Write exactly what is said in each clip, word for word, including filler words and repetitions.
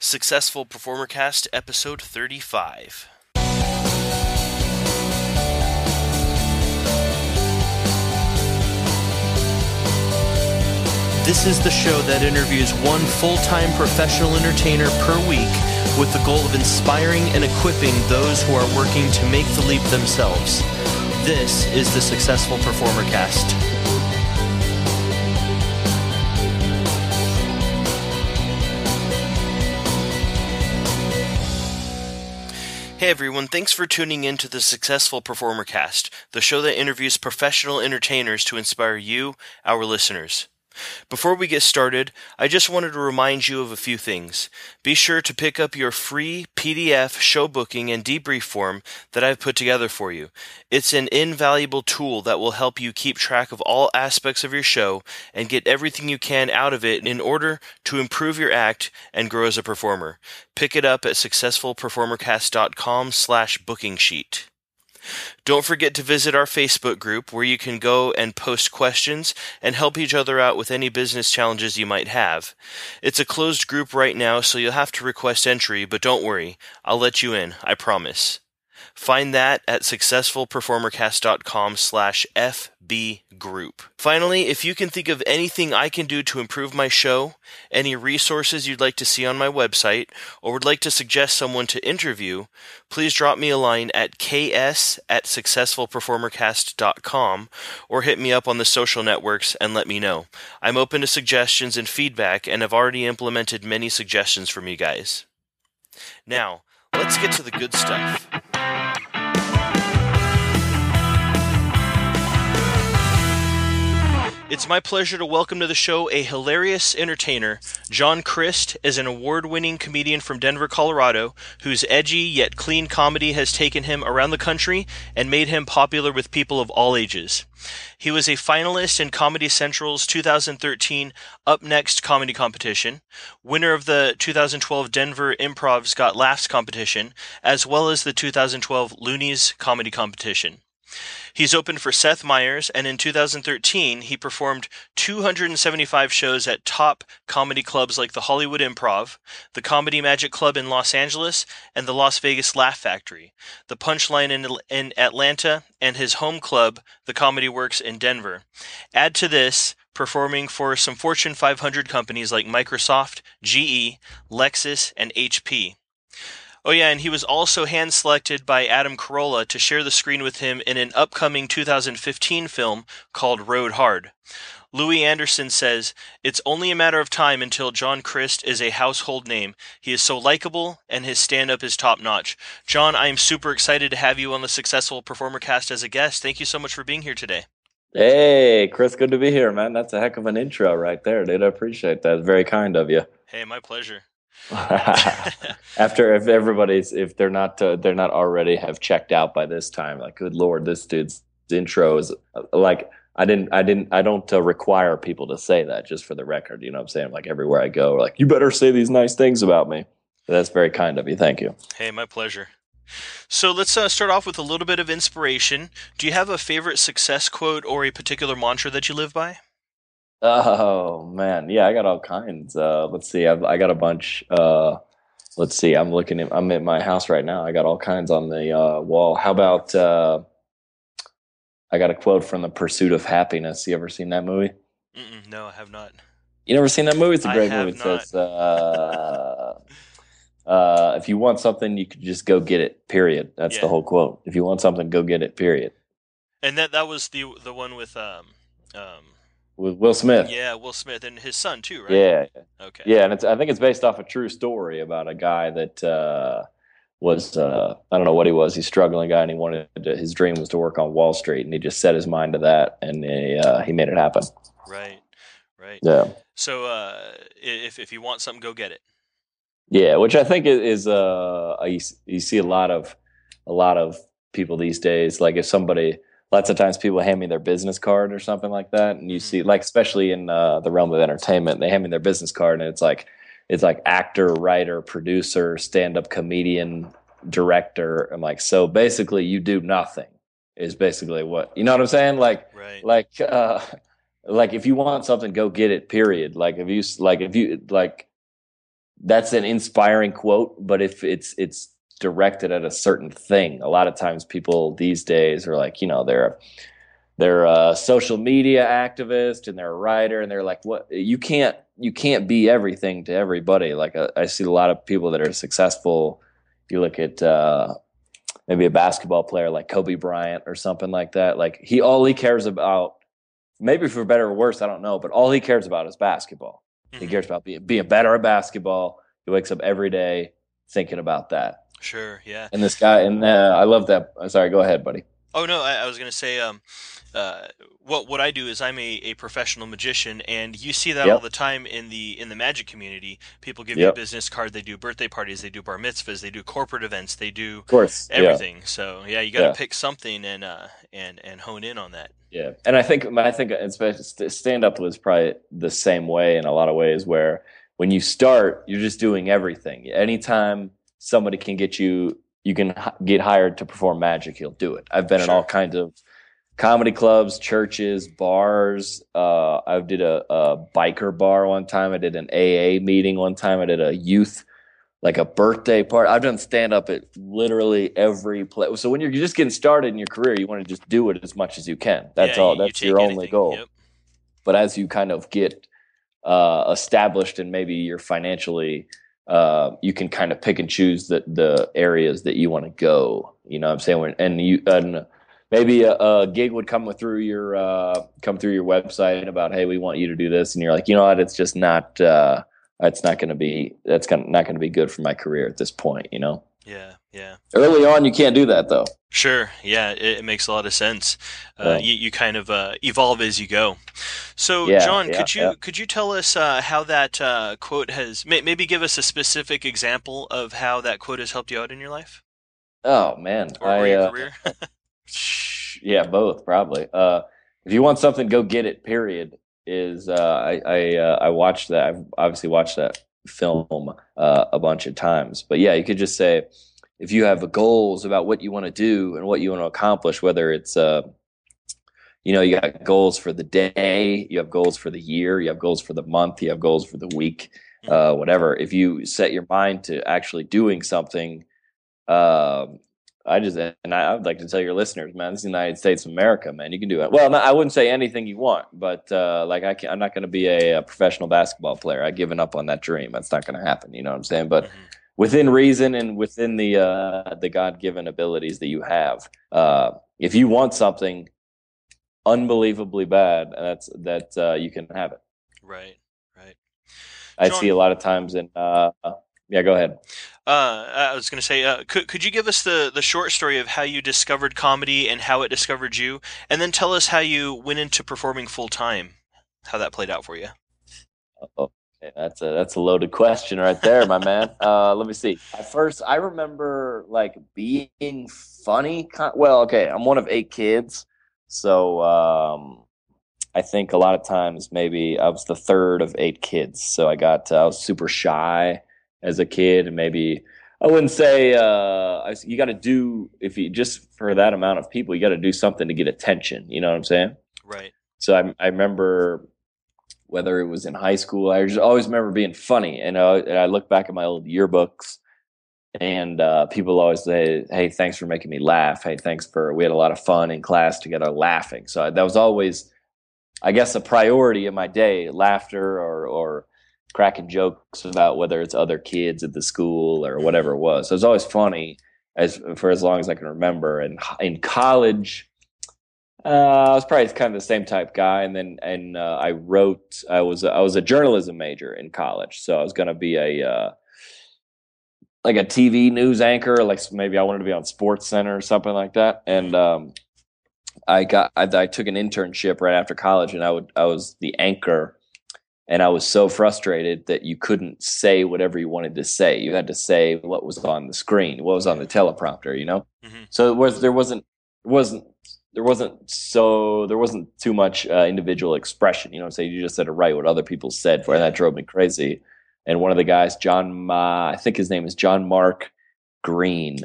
Successful Performer Cast, episode thirty-five. This is the show that interviews one full-time professional entertainer per week with the goal of inspiring and equipping those who are working to make the leap themselves. This is the Successful Performer Cast. Hey everyone, thanks for tuning in to the Successful Performer Cast, the show that interviews professional entertainers to inspire you, our listeners. Before we get started, I just wanted to remind you of a few things. Be sure to pick up your free P D F show booking and debrief form that I've put together for you. It's an invaluable tool that will help you keep track of all aspects of your show and get everything you can out of it in order to improve your act and grow as a performer. Pick it up at successful performer cast dot com slash booking sheet. Don't forget to visit our Facebook group where you can go and post questions and help each other out with any business challenges you might have. It's a closed group right now, so you'll have to request entry, but don't worry, I'll let you in, I promise. Find that at successful performer cast dot com slash F B group. Finally, if you can think of anything I can do to improve my show, any resources you'd like to see on my website, or would like to suggest someone to interview, please drop me a line at k s at successful performer cast dot com or hit me up on the social networks and let me know. I'm open to suggestions and feedback and have already implemented many suggestions from you guys. Now, let's get to the good stuff. It's my pleasure to welcome to the show a hilarious entertainer. John Crist is an award-winning comedian from Denver, Colorado, whose edgy yet clean comedy has taken him around the country and made him popular with people of all ages. He was a finalist in Comedy Central's two thousand thirteen Up Next Comedy Competition, winner of the two thousand twelve Denver Improv's Got Laughs Competition, as well as the two thousand twelve Loonees Comedy Competition. He's opened for Seth Meyers, and in two thousand thirteen, he performed two hundred seventy-five shows at top comedy clubs like the Hollywood Improv, the Comedy Magic Club in Los Angeles, and the Las Vegas Laugh Factory, the Punchline in, in Atlanta, and his home club, the Comedy Works in Denver. Add to this, performing for some Fortune five hundred companies like Microsoft, G E, Lexus, and H P. Oh yeah, and he was also hand-selected by Adam Carolla to share the screen with him in an upcoming two thousand fifteen film called Road Hard. Louie Anderson says, "It's only a matter of time until John Crist is a household name. He is so likable, and his stand-up is top-notch." John, I am super excited to have you on the Successful Performer Cast as a guest. Thank you so much for being here today. Hey, Chris, good to be here, man. That's a heck of an intro right there, dude. I appreciate that. Very kind of you. Hey, my pleasure. After if everybody's if they're not uh, they're not already have checked out by this time, like, good Lord, this dude's intro is uh, like I didn't I didn't I don't uh, require people to say that, just for the record, you know what I'm saying? Like, everywhere I go, like, you better say these nice things about me. That's very kind of you. Thank you. Hey, my pleasure. So let's uh, start off with a little bit of inspiration. Do you have a favorite success quote or a particular mantra that you live by? Oh man, yeah, I got all kinds. Uh, let's see, I've, I got a bunch. Uh, let's see, I'm looking at, I'm at my house right now. I got all kinds on the uh, wall. How about? Uh, I got a quote from The Pursuit of Happiness. You ever seen that movie? Mm-mm, no, I have not. You never seen that movie? It's a great I have movie. It not. says, uh, uh, "If you want something, you could just go get it." Period. That's yeah. the whole quote. If you want something, go get it. Period. And that that was the the one with um. um With Will Smith. Yeah, Will Smith and his son too, right? Yeah. Okay. Yeah, and it's, I think it's based off a true story about a guy that uh, was, uh, I don't know what he was, he's a struggling guy, and he wanted to, his dream was to work on Wall Street, and he just set his mind to that, and he, uh, he made it happen. Right, right. Yeah. So uh, if, if you want something, go get it. Yeah, which I think is, uh, you, you see a lot of a lot of people these days, like if somebody... Lots of times people hand me their business card or something like that. And you see, like, especially in uh, the realm of entertainment, they hand me their business card and it's like, it's like actor, writer, producer, stand-up comedian, director. I'm like, so basically you do nothing is basically what, you know what I'm saying? Like, right. like, uh, like if you want something, go get it, period. Like if you, like, if you like, that's an inspiring quote, but if it's it's directed at a certain thing, a lot of times people these days are like, you know, they're they're a social media activist and they're a writer, and they're like, what, you can't you can't be everything to everybody. Like uh, I see a lot of people that are successful. You look at uh, maybe a basketball player like Kobe Bryant or something like that. Like he all he cares about, maybe for better or worse, I don't know, but all he cares about is basketball. He cares about being, being better at basketball. He wakes up every day thinking about that. Sure, yeah. And this guy, and uh, I love that. I'm sorry, go ahead, buddy. Oh, no, I, I was going to say um, uh, what what I do is I'm a, a professional magician, and you see that yep. all the time in the in the magic community. People give yep. you a business card. They do birthday parties. They do bar mitzvahs. They do corporate events. They do of course, everything. Yeah. So, yeah, you got to yeah. pick something and, uh, and and hone in on that. Yeah, and I think I think stand-up was probably the same way in a lot of ways, where when you start, you're just doing everything. Anytime somebody can get you... you can get hired to perform magic, you'll do it. I've been sure. in all kinds of comedy clubs, churches, bars. Uh, I did a, a biker bar one time. I did an A A meeting one time. I did a youth, like a birthday party. I've done stand-up at literally every place. So when you're just getting started in your career, you want to just do it as much as you can. That's yeah, all. That's you your only anything. Goal. Yep. But as you kind of get uh, established and maybe you're financially – Uh, you can kind of pick and choose the, the areas that you want to go. You know what I'm saying? And you and maybe a, a gig would come through your uh, come through your website about, hey, we want you to do this, and you're like, you know what? It's just not. Uh, it's not going to be. That's gonna, not going to be good for my career at this point. You know. Yeah, yeah. Early on, you can't do that though. Sure. Yeah, it, it makes a lot of sense. Uh, yeah. you, you kind of uh, evolve as you go. So, yeah, John, yeah, could you yeah. could you tell us uh, how that uh, quote has may, maybe give us a specific example of how that quote has helped you out in your life? Oh man, or, I, or your uh, career? Yeah, both probably. Uh, if you want something, go get it. Period. Is uh, I I, uh, I watched that. I've obviously watched that film uh, a bunch of times, but yeah, you could just say, if you have goals about what you want to do and what you want to accomplish, whether it's uh you know, you got goals for the day, you have goals for the year, you have goals for the month, you have goals for the week, uh whatever, if you set your mind to actually doing something, uh I just and I, I would like to tell your listeners, man, this is the United States of America, man. You can do it. Well, no, I wouldn't say anything you want, but uh, like I can't, I'm not going to be a, a professional basketball player. I've given up on that dream. That's not going to happen. You know what I'm saying? But within reason and within the uh, the God-given abilities that you have, uh, if you want something unbelievably bad, that's that uh, you can have it. Right, right. I John- see a lot of times in. Uh, Yeah, go ahead. Uh, I was going to say, uh, could could you give us the, the short story of how you discovered comedy and how it discovered you, and then tell us how you went into performing full time, how that played out for you? Oh, okay. that's a that's a loaded question right there, my man. Uh, let me see. At first, I remember like being funny. Con- well, okay, I'm one of eight kids, so um, I think a lot of times maybe I was the third of eight kids, so I got uh, I was super shy as a kid, and maybe I wouldn't say uh, you got to do, if you just for that amount of people, you got to do something to get attention. You know what I'm saying? Right. So I, I remember whether it was in high school, I just always remember being funny, and I, and I look back at my old yearbooks, and uh, people always say, "Hey, thanks for making me laugh. Hey, thanks for we had a lot of fun in class together laughing." So that was always, I guess, a priority in my day: laughter or or. cracking jokes about whether it's other kids at the school or whatever it was. So it was always funny as for as long as I can remember. And in college, uh, I was probably kind of the same type guy. And then and uh, I wrote. I was I was a journalism major in college, so I was going to be a uh, like a T V news anchor. Like maybe I wanted to be on Sports Center or something like that. And um, I got I, I took an internship right after college, and I would I was the anchor. And I was so frustrated that you couldn't say whatever you wanted to say. You had to say what was on the screen, what was on the teleprompter, you know? Mm-hmm. So it was, there wasn't, wasn't, there wasn't so, there wasn't too much uh, individual expression, you know what I'm saying? You just had to write what other people said for, and that drove me crazy. And one of the guys, John, Ma, I think his name is John Mark Green.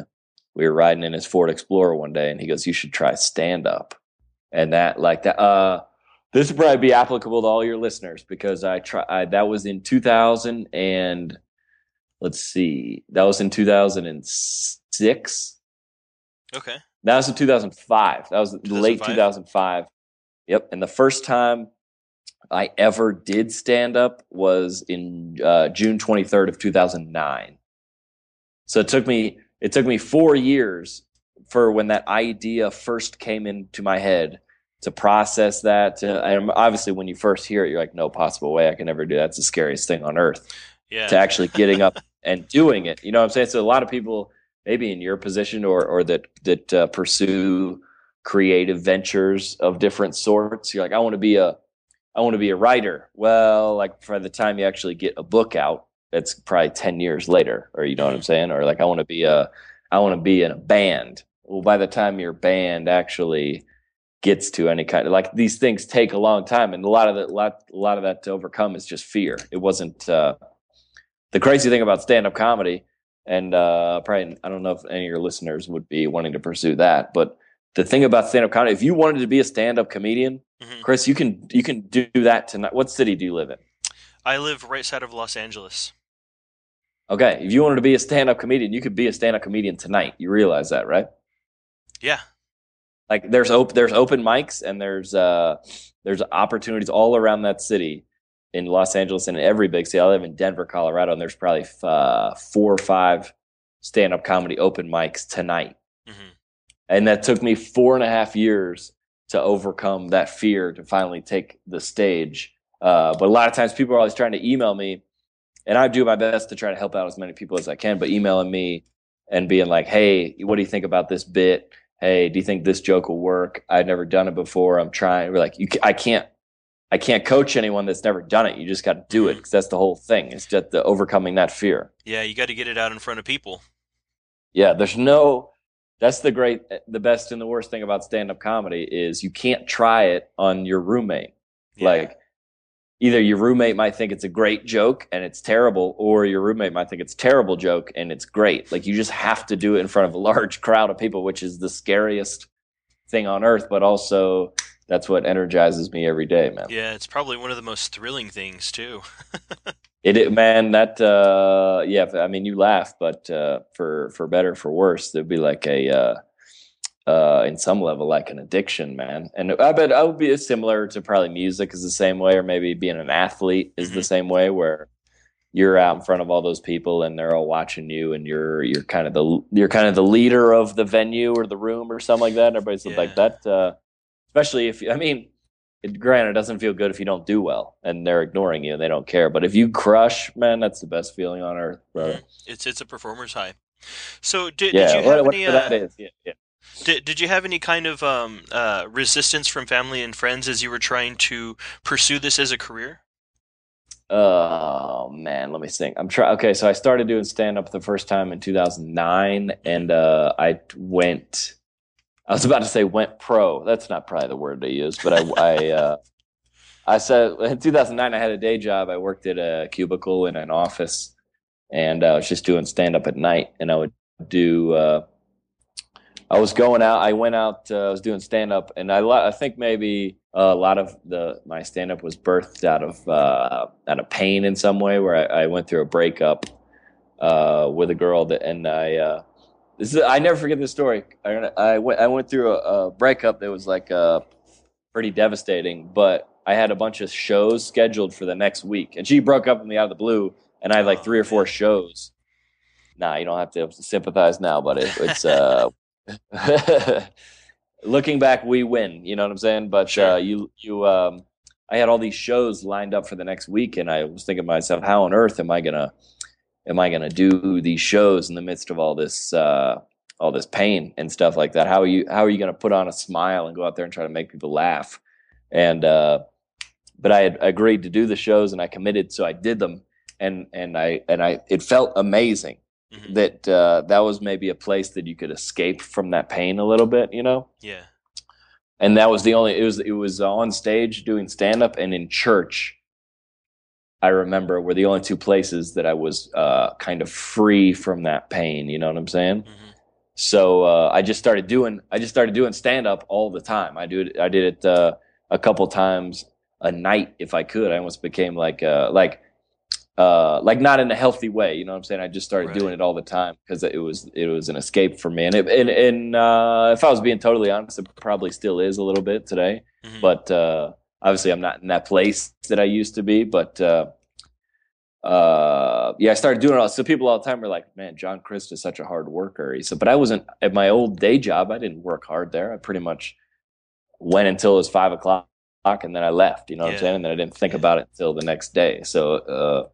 We were riding in his Ford Explorer one day, and he goes, "You should try stand up." And that like that, uh, this would probably be applicable to all your listeners because I try. I, that was in two thousand and let's see, that was in two thousand six. Okay. That was in two thousand five. That was two thousand five? Late two thousand five. Yep. And the first time I ever did stand up was in uh, June twenty-third of two thousand nine. So it took me it took me four years for when that idea first came into my head to process that. To, and obviously, when you first hear it, you're like, "No possible way I can ever do that." It's the scariest thing on earth. Yeah. To actually getting up and doing it. You know what I'm saying? So a lot of people, maybe in your position or or that that uh, pursue creative ventures of different sorts, you're like, "I want to be a I want to be a writer." Well, like by the time you actually get a book out, that's probably ten years later, or you know what I'm saying? Or like, I want to be a, I want to be in a band. Well, by the time your band actually gets to any kind of, like, these things take a long time. And a lot of that, lot, a lot of that to overcome is just fear. It wasn't, uh, the crazy thing about stand-up comedy. And, uh, probably, I don't know if any of your listeners would be wanting to pursue that, but the thing about stand-up comedy, if you wanted to be a stand-up comedian, mm-hmm. Chris, you can, you can do that tonight. What city do you live in? I live right side of Los Angeles. Okay, if you wanted to be a stand-up comedian, you could be a stand-up comedian tonight. You realize that, right? Yeah. Like there's op- there's open mics and there's uh, there's opportunities all around that city in Los Angeles and in every big city. I live in Denver, Colorado, and there's probably f- uh, four or five stand-up comedy open mics tonight. Mm-hmm. And that took me four and a half years to overcome that fear to finally take the stage. Uh, but a lot of times people are always trying to email me. And I do my best to try to help out as many people as I can, but emailing me and being like, "Hey, what do you think about this bit? Hey, do you think this joke will work? I've never done it before. I'm trying." We're like, you, I can't, I can't coach anyone that's never done it. You just got to do it, because that's the whole thing. It's just the overcoming that fear. Yeah, you got to get it out in front of people. Yeah, there's no. That's the great, the best, and the worst thing about stand-up comedy is you can't try it on your roommate. Yeah. Like, either your roommate might think it's a great joke and it's terrible, or your roommate might think it's a terrible joke and it's great. Like, you just have to do it in front of a large crowd of people, which is the scariest thing on earth. But also, that's what energizes me every day, man. Yeah, it's probably one of the most thrilling things too. it, it, man, that, uh, yeah, I mean, you laugh, but uh, for, for better, for worse, there'd be like a, uh, Uh, in some level, like an addiction, man. And I bet I would be similar to probably music is the same way, or maybe being an athlete is the same way, where you're out in front of all those people and they're all watching you, and you're you're kind of the you're kind of the leader of the venue or the room or something like that. And everybody's yeah. like that, uh, especially if I mean, it, granted, it doesn't feel good if you don't do well and they're ignoring you and they don't care. But if you crush, man, that's the best feeling on earth, brother. It's it's a performer's high. So did, yeah, did you have what, any? What uh... that is, yeah. yeah. Did Did you have any kind of um, uh, resistance from family and friends as you were trying to pursue this as a career? Oh man, let me think. I'm trying. Okay, so I started doing stand up the first time in two thousand nine, and uh, I went. I was about to say went pro. That's not probably the word they use, but I I, uh, I said in two thousand nine I had a day job. I worked at a cubicle in an office, and I was just doing stand up at night, and I would do. Uh, I was going out. I went out. Uh, I was doing stand up, and I, I think maybe uh, a lot of the my stand up was birthed out of uh, out of pain in some way. Where I, I went through a breakup uh, with a girl, that, and I uh, this is, I never forget this story. I, I went I went through a, a breakup that was like uh, pretty devastating. But I had a bunch of shows scheduled for the next week, and she broke up with me out of the blue, and I had like three or four shows. Nah, you don't have to sympathize now, but it, it's. Uh, Looking back, we win. You know what I'm saying? But sure. uh, you, you, um, I had all these shows lined up for the next week, and I was thinking to myself, "How on earth am I gonna, am I gonna do these shows in the midst of all this, uh, all this pain and stuff like that? How are you, how are you gonna put on a smile and go out there and try to make people laugh?" And uh, but I had agreed to do the shows, and I committed, so I did them, and and I and I, it felt amazing. Mm-hmm. That uh, that was maybe a place that you could escape from that pain a little bit, you know? Yeah. And that was the only, it was it was on stage doing stand-up and in church, I remember, were the only two places that I was uh, kind of free from that pain, you know what I'm saying? Mm-hmm. So uh, I just started doing, I just started doing stand-up all the time. I, do it, I did it uh, a couple times a night if I could. I almost became like, uh, like, uh, like not in a healthy way. You know what I'm saying? I just started right. doing it all the time because it was it was an escape for me. And, it, and, and uh, if I was being totally honest, it probably still is a little bit today. Mm-hmm. But uh, obviously I'm not in that place that I used to be. But uh, uh, yeah, I started doing it all. So people all the time were like, man, John Crist is such a hard worker. He said, but I wasn't at my old day job. I didn't work hard there. I pretty much went until it was five o'clock. And then I left, you know what yeah. I'm saying? And then I didn't think yeah. about it until the next day. So, uh,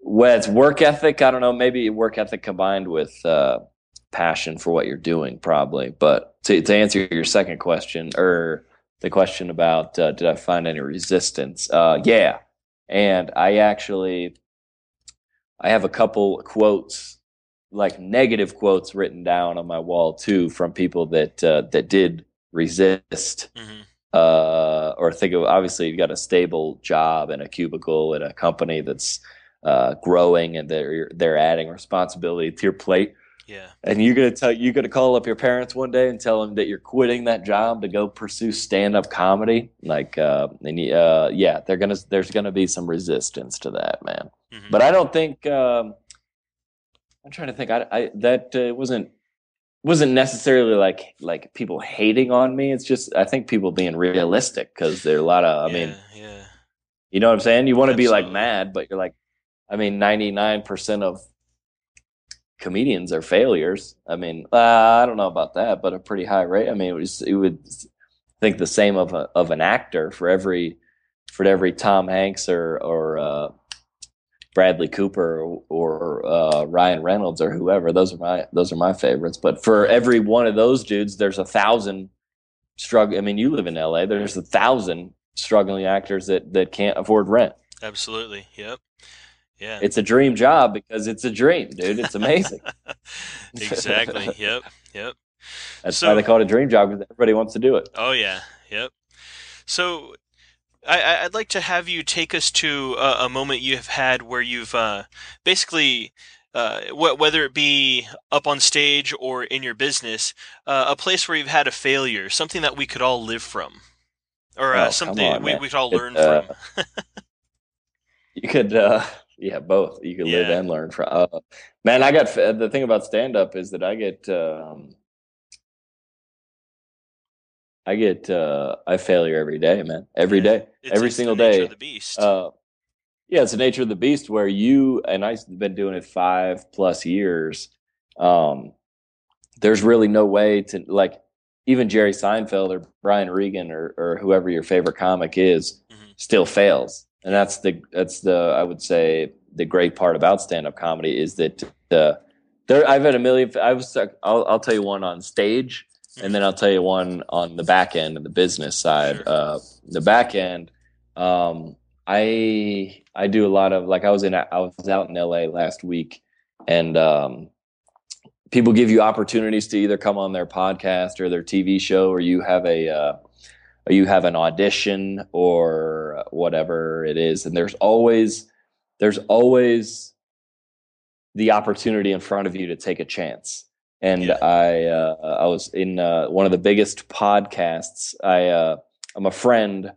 whether it's work ethic, I don't know, maybe work ethic combined with, uh, passion for what you're doing probably. But to, to answer your second question or the question about, uh, did I find any resistance? Uh, yeah. And I actually, I have a couple quotes, like negative quotes written down on my wall too, from people that, uh, that did resist. Mm-hmm. Uh, or think of, obviously you've got a stable job and a cubicle and a company that's uh, growing and they're they're adding responsibility to your plate. Yeah. And you're gonna tell you're gonna call up your parents one day and tell them that you're quitting that job to go pursue stand-up comedy. Like, uh, and uh, yeah, they're gonna there's gonna be some resistance to that, man. Mm-hmm. But I don't think um, I'm trying to think. I, I that uh, wasn't. wasn't necessarily like like people hating on me. It's just I think people being realistic because there are a lot of I yeah, mean yeah. you know what I'm saying? You want to be like mad, but you're like, I mean ninety-nine percent of comedians are failures. I mean, uh, I don't know about that, but a pretty high rate. I mean, it was it would think the same of a, of an actor for every for every Tom Hanks or or uh Bradley Cooper or, or uh, Ryan Reynolds or whoever. Those are my those are my favorites. But for every one of those dudes, there's a thousand struggle. I mean, you live in L A. There's a thousand struggling actors that, that can't afford rent. Absolutely. Yep. Yeah. It's a dream job because it's a dream, dude. It's amazing. Exactly. Yep. Yep. That's so, why they call it a dream job because everybody wants to do it. Oh yeah. Yep. So. I, I'd like to have you take us to a, a moment you have had where you've uh, basically, uh, wh- whether it be up on stage or in your business, uh, a place where you've had a failure, something that we could all live from, or uh, oh, something on, we, we could all learn it, uh, from. You could, uh, yeah, both. You could yeah. live and learn from. Uh, man, I got the thing about stand-up is that I get. Um, I get uh, I failure every day, man. Every day, it's, every it's single the nature day. Of the beast. Uh, yeah, it's the nature of the beast. Where you and I've been doing it five plus years. Um, there's really no way to like even Jerry Seinfeld or Brian Regan or, or whoever your favorite comic is mm-hmm. still fails, and that's the that's the I would say the great part about stand-up comedy is that the there I've had a million. I was I'll, I'll tell you one on stage. And then I'll tell you one on the back end of the business side. Sure. Uh, the back end, um, I I do a lot of like I was in I was out in L A last week, and um, people give you opportunities to either come on their podcast or their T V show, or you have a uh, or you have an audition or whatever it is. And there's always there's always the opportunity in front of you to take a chance. And yeah. I uh, I was in uh, one of the biggest podcasts. I uh, I'm a friend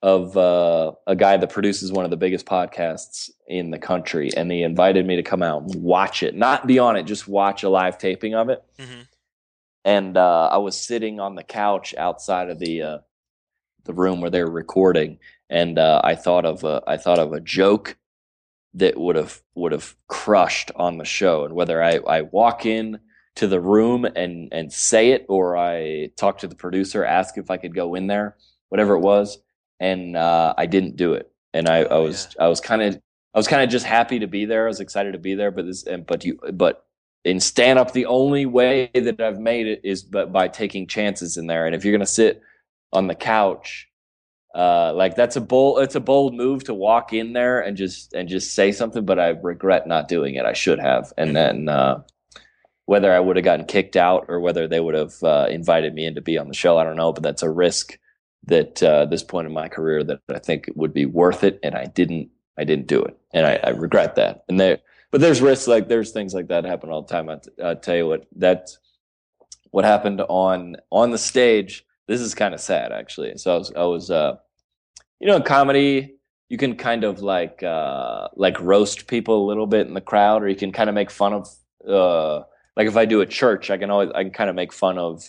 of uh, a guy that produces one of the biggest podcasts in the country, and he invited me to come out and watch it, not be on it, just watch a live taping of it. Mm-hmm. And uh, I was sitting on the couch outside of the uh, the room where they were recording, and uh, I thought of a, I thought of a joke that would have would have crushed on the show, and whether I, I walk in. To the room and and say it, or I talked to the producer, ask if I could go in there, whatever it was, and uh, I didn't do it. And I I was I was kind of I was kind of just happy to be there. I was excited to be there, but this and but you but in stand up, the only way that I've made it is but by taking chances in there. And if you're gonna sit on the couch, uh, like that's a bold it's a bold move to walk in there and just and just say something. But I regret not doing it. I should have. And then. Uh, Whether I would have gotten kicked out or whether they would have uh, invited me in to be on the show, I don't know. But that's a risk that uh, at this point in my career that I think would be worth it, and I didn't. I didn't do it, and I, I regret that. And there, but there's risks like there's things like that happen all the time. I, t- I tell you what, that what happened on on the stage. This is kind of sad, actually. So I was, I was, uh, you know, in comedy. you can kind of like uh, like roast people a little bit in the crowd, or you can kind of make fun of uh, like if I do a church, I can always I can kind of make fun of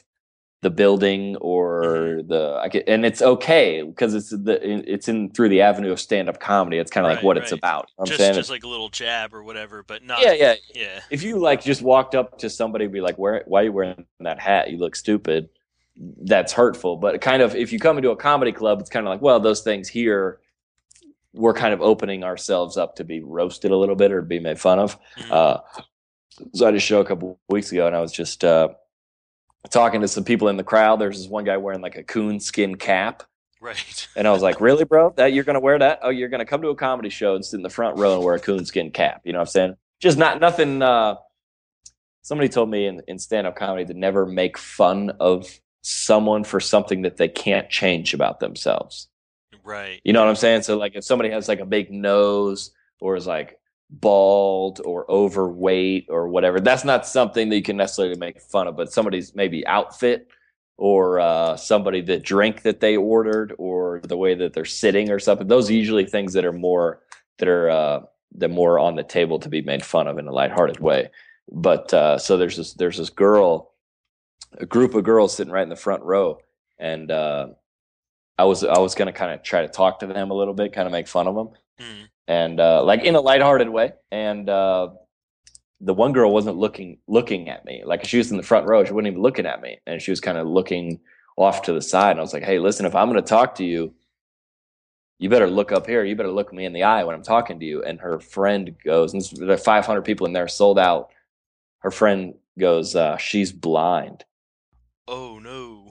the building or the I can, and it's okay because it's the it's in through the avenue of stand up comedy. It's kind of right, like what right. it's about. You know just, I'm just like a little jab or whatever, but not yeah yeah yeah. If you like just walked up to somebody and be like, "Where? Why are you wearing that hat? You look stupid." That's hurtful. But kind of if you come into a comedy club, it's kind of like, well, those things here, we're kind of opening ourselves up to be roasted a little bit or be made fun of. Mm-hmm. Uh, so I just showed a couple weeks ago, and I was just. Uh, talking to some people in the crowd. There's this one guy wearing like a coonskin cap. Right. And I was like, really, bro? That you're going to wear that? Oh, you're going to come to a comedy show and sit in the front row and wear a coonskin cap. You know what I'm saying? Just not nothing. Uh, somebody told me in, in stand-up comedy to never make fun of someone for something that they can't change about themselves. Right. You know what I'm saying? So like if somebody has like a big nose or is like bald or overweight or whatever, that's not something that you can necessarily make fun of, but somebody's maybe outfit or uh somebody the drink that they ordered or the way that they're sitting or something, those are usually things that are more that are uh that more on the table to be made fun of in a lighthearted way. But uh so there's this there's this girl, a group of girls sitting right in the front row, and uh I was I was gonna kind of try to talk to them a little bit, kind of make fun of them, mm. and uh, like in a lighthearted way. And uh, the one girl wasn't looking looking at me. Like she was in the front row, she wasn't even looking at me, and she was kind of looking off to the side. And I was like, "Hey, listen, if I'm gonna talk to you, you better look up here. You better look me in the eye when I'm talking to you." And her friend goes, and there are five hundred people in there, sold out. Her friend goes, uh, "She's blind." Oh no.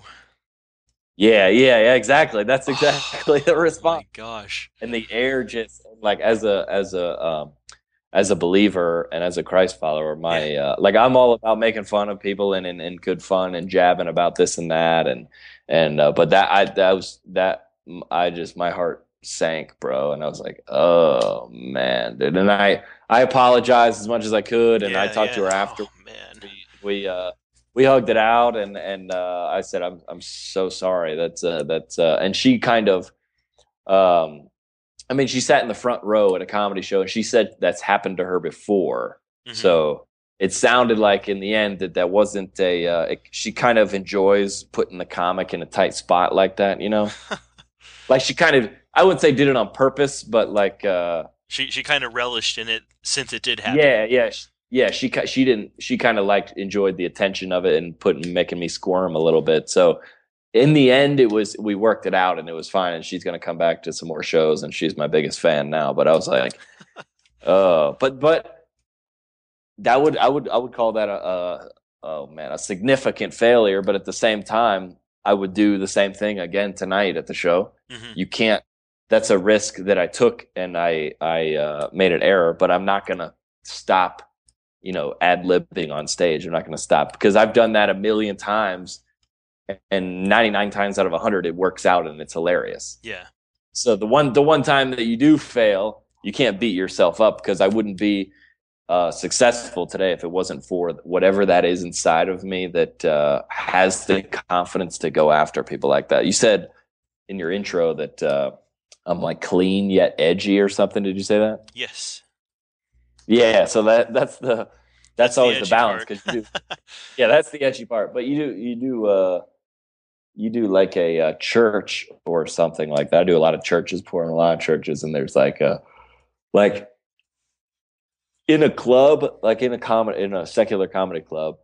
Yeah, yeah, yeah, exactly. That's exactly the response. Oh my gosh. And the air just like as a as a um, as a believer and as a Christ follower, my uh, like I'm all about making fun of people and in good fun and jabbing about this and that and and uh, but that I that was that I just my heart sank, bro, and I was like, "Oh, man, dude." And I I apologized as much as I could, and yeah, I talked yeah. to her after. Oh, man. We, we uh We hugged it out, and and uh, I said, "I'm I'm so sorry." That's uh, that's uh, and she kind of, um, I mean, she sat in the front row at a comedy show, and she said that's happened to her before. Mm-hmm. So it sounded like in the end that that wasn't a. Uh, it, she kind of enjoys putting the comic in a tight spot like that, you know. Like she kind of, I wouldn't say did it on purpose, but like uh, she she kind of relished in it since it did happen. Yeah, yeah. She, Yeah, she she didn't. She kind of liked enjoyed the attention of it and putting making me squirm a little bit. So, in the end, it was we worked it out and it was fine. And she's gonna come back to some more shows and she's my biggest fan now. But I was like, oh, but but that would I would I would call that a, a oh man a significant failure. But at the same time, I would do the same thing again tonight at the show. Mm-hmm. You can't. That's a risk that I took and I I uh, made an error. But I'm not gonna stop. You know, ad-libbing on stage. I'm not going to stop because I've done that a million times, and ninety-nine times out of one hundred, it works out and it's hilarious. Yeah. So the one the one time that you do fail, you can't beat yourself up because I wouldn't be uh, successful today if it wasn't for whatever that is inside of me that uh, has the confidence to go after people like that. You said in your intro that uh, I'm like clean yet edgy or something. Did you say that? Yes. Yeah, so that that's the that's, that's always the, the balance because you do, yeah, that's the edgy part. But you do you do uh, you do like a, a church or something like that. I do a lot of churches, pouring a lot of churches, and there's like a like in a club, like in a com- in a secular comedy club,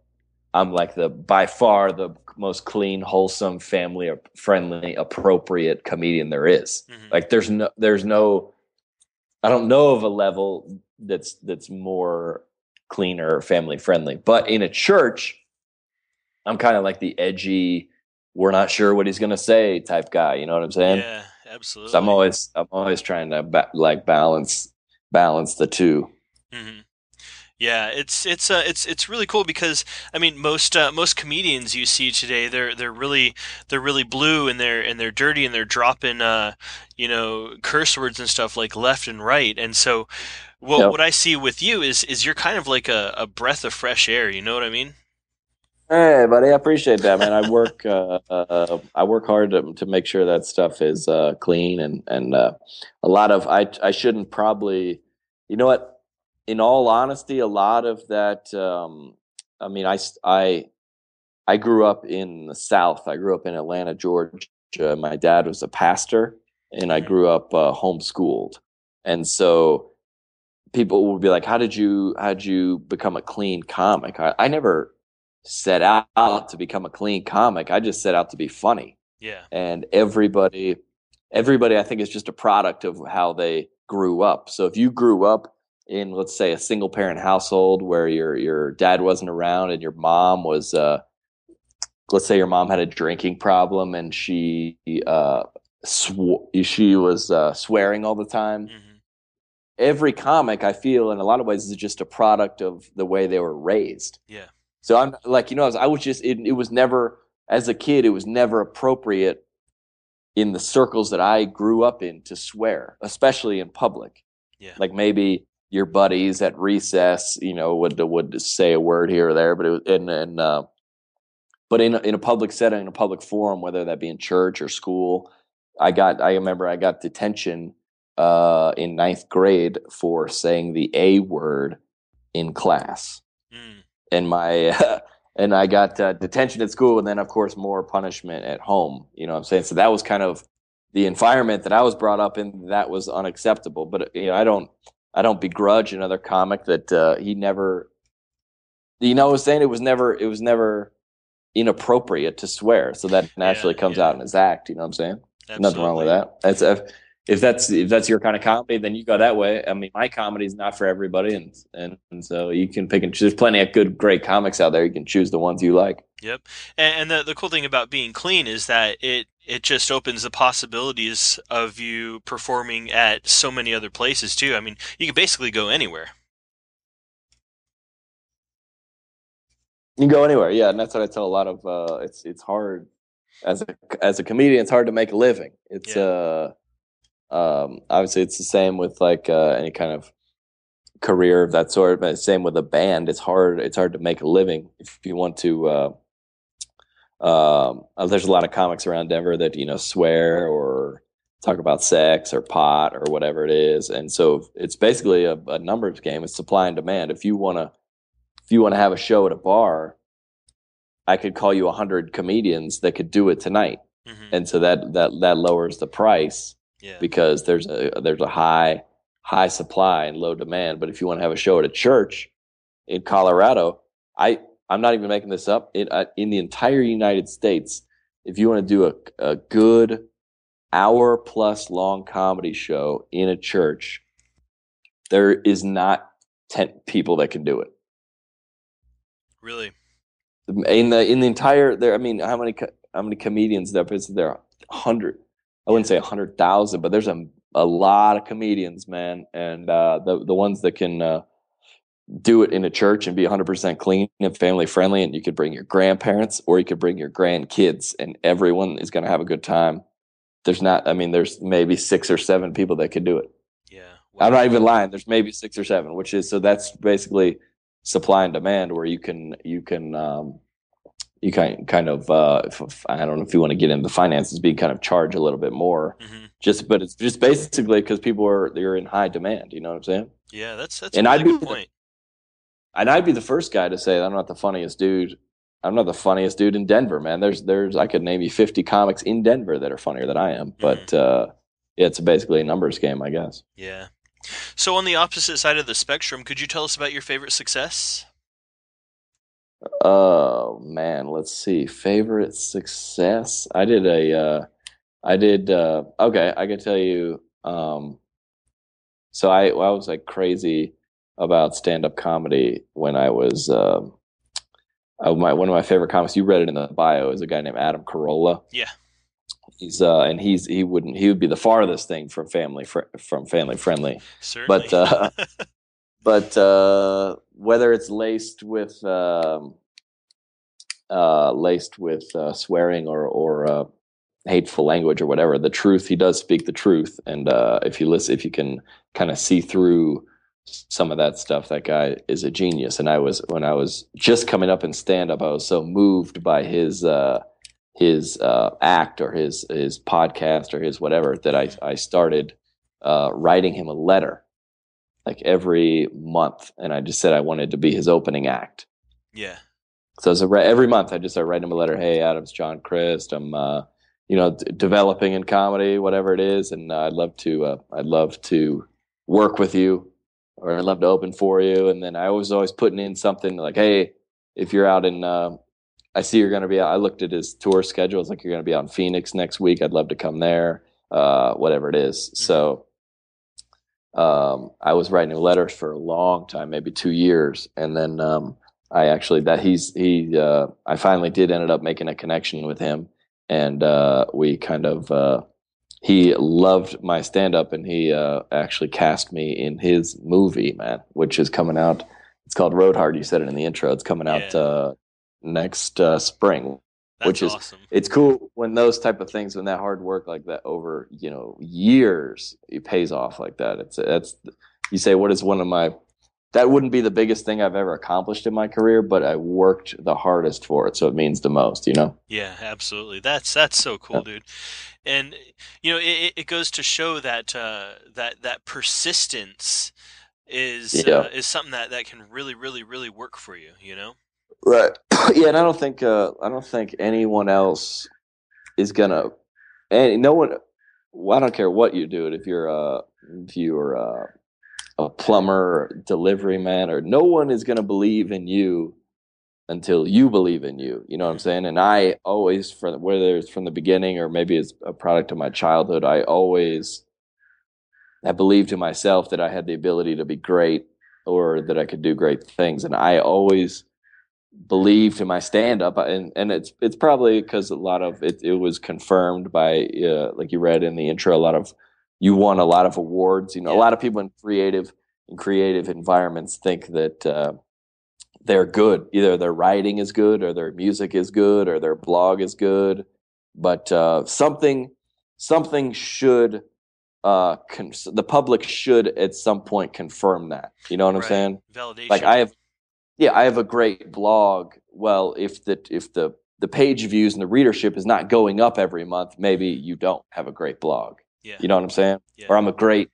I'm like the by far the most clean, wholesome, family friendly, appropriate comedian there is. Mm-hmm. Like there's no there's no I don't know of a level that's that's more cleaner, family friendly. But in a church, I'm kind of like the edgy, we're not sure what he's going to say type guy. You know what I'm saying? Yeah, absolutely. So I'm always I'm always trying to ba- like balance balance the two. Mm-hmm. Yeah, it's it's uh, it's it's really cool because I mean most uh, most comedians you see today they're they're really they're really blue and they're and they're dirty and they're dropping uh, you know curse words and stuff like left and right, and so what yep. what I see with you is is you're kind of like a, a breath of fresh air, you know what I mean? Hey, buddy, I appreciate that, man. I work, uh, uh, I work hard to, to make sure that stuff is uh, clean and and uh, a lot of I I shouldn't probably, you know what? In all honesty, a lot of that. Um, I mean, I I I grew up in the South. I grew up in Atlanta, Georgia. My dad was a pastor, and I grew up uh, homeschooled, and so people would be like, "How did you how did you become a clean comic?" I, I never. set out to become a clean comic. I just set out to be funny. Yeah. And everybody, everybody, I think, is just a product of how they grew up. So if you grew up in, let's say, a single parent household where your, your dad wasn't around and your mom was, uh, let's say your mom had a drinking problem and she, uh, sw- she was uh, swearing all the time. Mm-hmm. Every comic, I feel, in a lot of ways, is just a product of the way they were raised. Yeah. So I'm like, you know, I was, I was just, it, it was never, as a kid, it was never appropriate in the circles that I grew up in to swear, especially in public. Yeah. Like maybe your buddies at recess, you know, would would say a word here or there, but it was, and, and uh, but in in a public setting, in a public forum, whether that be in church or school, I got, I remember I got detention uh, in ninth grade for saying the A word in class. Mm. And my uh, and I got uh, detention at school, and then of course more punishment at home. You know what I'm saying? So that was kind of the environment that I was brought up in. That was unacceptable. But you know, I don't I don't begrudge another comic that uh, he never. You know what I'm saying? It was never it was never inappropriate to swear. So that naturally yeah, comes yeah. out in his act. You know what I'm saying? Absolutely. Nothing wrong with that. That's if, if that's if that's your kind of comedy, then you go that way. I mean, my comedy is not for everybody, and, and and so you can pick and choose. There's plenty of good, great comics out there. You can choose the ones you like. Yep, and, and the the cool thing about being clean is that it it just opens the possibilities of you performing at so many other places too. I mean, you can basically go anywhere. You can go anywhere, yeah, and that's what I tell a lot of. Uh, it's it's hard as a as a comedian. It's hard to make a living. It's yeah. uh. Um, obviously it's the same with like, uh, any kind of career of that sort, but same with a band. It's hard, it's hard to make a living if you want to, uh, um, there's a lot of comics around Denver that, you know, swear or talk about sex or pot or whatever it is. And so it's basically a, a numbers game. It's supply and demand. If you want to, if you want to have a show at a bar, I could call you a hundred comedians that could do it tonight. Mm-hmm. And so that, that, that lowers the price. Yeah. Because there's a there's a high high supply and low demand. But if you want to have a show at a church in Colorado, I I'm not even making this up. It, uh, in the entire United States, if you want to do a a good hour plus long comedy show in a church, there is not ten people that can do it. Really? In the in the entire there, I mean, how many how many comedians there is there? A hundred. I wouldn't say a hundred thousand, but there's a a lot of comedians, man, and uh, the the ones that can uh, do it in a church and be one hundred percent clean and family friendly, and you could bring your grandparents or you could bring your grandkids, and everyone is going to have a good time. There's not, I mean, there's maybe six or seven people that could do it. Yeah, wow. I'm not even lying. There's maybe six or seven, which is so that's basically supply and demand, where you can you can. Um, You kind kind of uh, I don't know if you want to get into the finances, but you kind of charge a little bit more. Mm-hmm. Just but it's just basically because people are they're in high demand. You know what I'm saying? Yeah, that's that's and a really good point. The, and I'd be the first guy to say I'm not the funniest dude. I'm not the funniest dude in Denver, man. There's there's I could name you fifty comics in Denver that are funnier than I am, but mm-hmm. uh, it's basically a numbers game, I guess. Yeah. So on the opposite side of the spectrum, could you tell us about your favorite success? Oh man, let's see. Favorite success? I did a, uh, I did, uh, okay, I can tell you. Um, so I, I was like crazy about stand-up comedy when I was, um, uh, my, one of my favorite comics, you read it in the bio, is a guy named Adam Carolla. Yeah. He's, uh, and he's, he wouldn't, he would be the farthest thing from family, fr- from family friendly. Certainly. But, uh, But uh, whether it's laced with um, uh, laced with uh, swearing or or uh, hateful language or whatever, the truth, he does speak the truth. And uh, if you listen, if you can kind of see through some of that stuff. That guy is a genius. And I was, when I was just coming up in stand up, I was so moved by his, uh, his, uh, act or his, his podcast or his whatever, that I, I started, uh, writing him a letter like every month. And I just said, I wanted to be his opening act. Yeah. So as a, every month I just started writing him a letter. Hey, Adam's John Crist. I'm, uh, you know, d- developing in comedy, whatever it is. And uh, I'd love to, uh, I'd love to work with you, or I'd love to open for you. And then I was always putting in something like, hey, if you're out in, uh, I see you're going to be out. I looked at his tour schedule. It's like, you're going to be out in Phoenix next week. I'd love to come there, uh, whatever it is. Mm-hmm. So um, I was writing letters for a long time, maybe two years. And then um, I actually, that he's, he, uh, I finally did ended up making a connection with him. And uh, we kind of, uh, he loved my stand-up, and he uh, actually cast me in his movie, man, which is coming out. It's called Road Hard. You said it in the intro. It's coming out yeah. uh, next uh, spring. That's which is awesome. It's cool when those type of things, when that hard work like that over, you know, years, it pays off like that. It's that's you say, what is one of my, that wouldn't be the biggest thing I've ever accomplished in my career, but I worked the hardest for it, so it means the most, you know? Yeah, absolutely. That's that's so cool, yeah. dude. And, you know, it, it goes to show that uh, that that persistence is yeah. uh, is something that, that can really, really, really work for you, you know? Right. Yeah, and I don't think uh, I don't think anyone else is gonna. And no one. Well, I don't care what you do. It if you're uh, if you're. Uh, a plumber, or delivery man, or no one is going to believe in you until you believe in you. You know what I'm saying? And I always, from, whether it's from the beginning or maybe it's a product of my childhood, I always I believed in myself that I had the ability to be great or that I could do great things. And I always believed in my stand-up. And, and it's it's probably because a lot of it, it was confirmed by, uh, like you read in the intro, a lot of you won a lot of awards. You know, yeah. a lot of people in creative in creative environments think that uh, they're good. Either their writing is good, or their music is good, or their blog is good. But uh, something something should uh, con- the public should at some point confirm that. You know what right. I'm saying? Validation. Like I have, yeah, I have a great blog. Well, if the if the the page views and the readership is not going up every month, maybe you don't have a great blog. Yeah. You know what I'm saying? Yeah. Or I'm a great,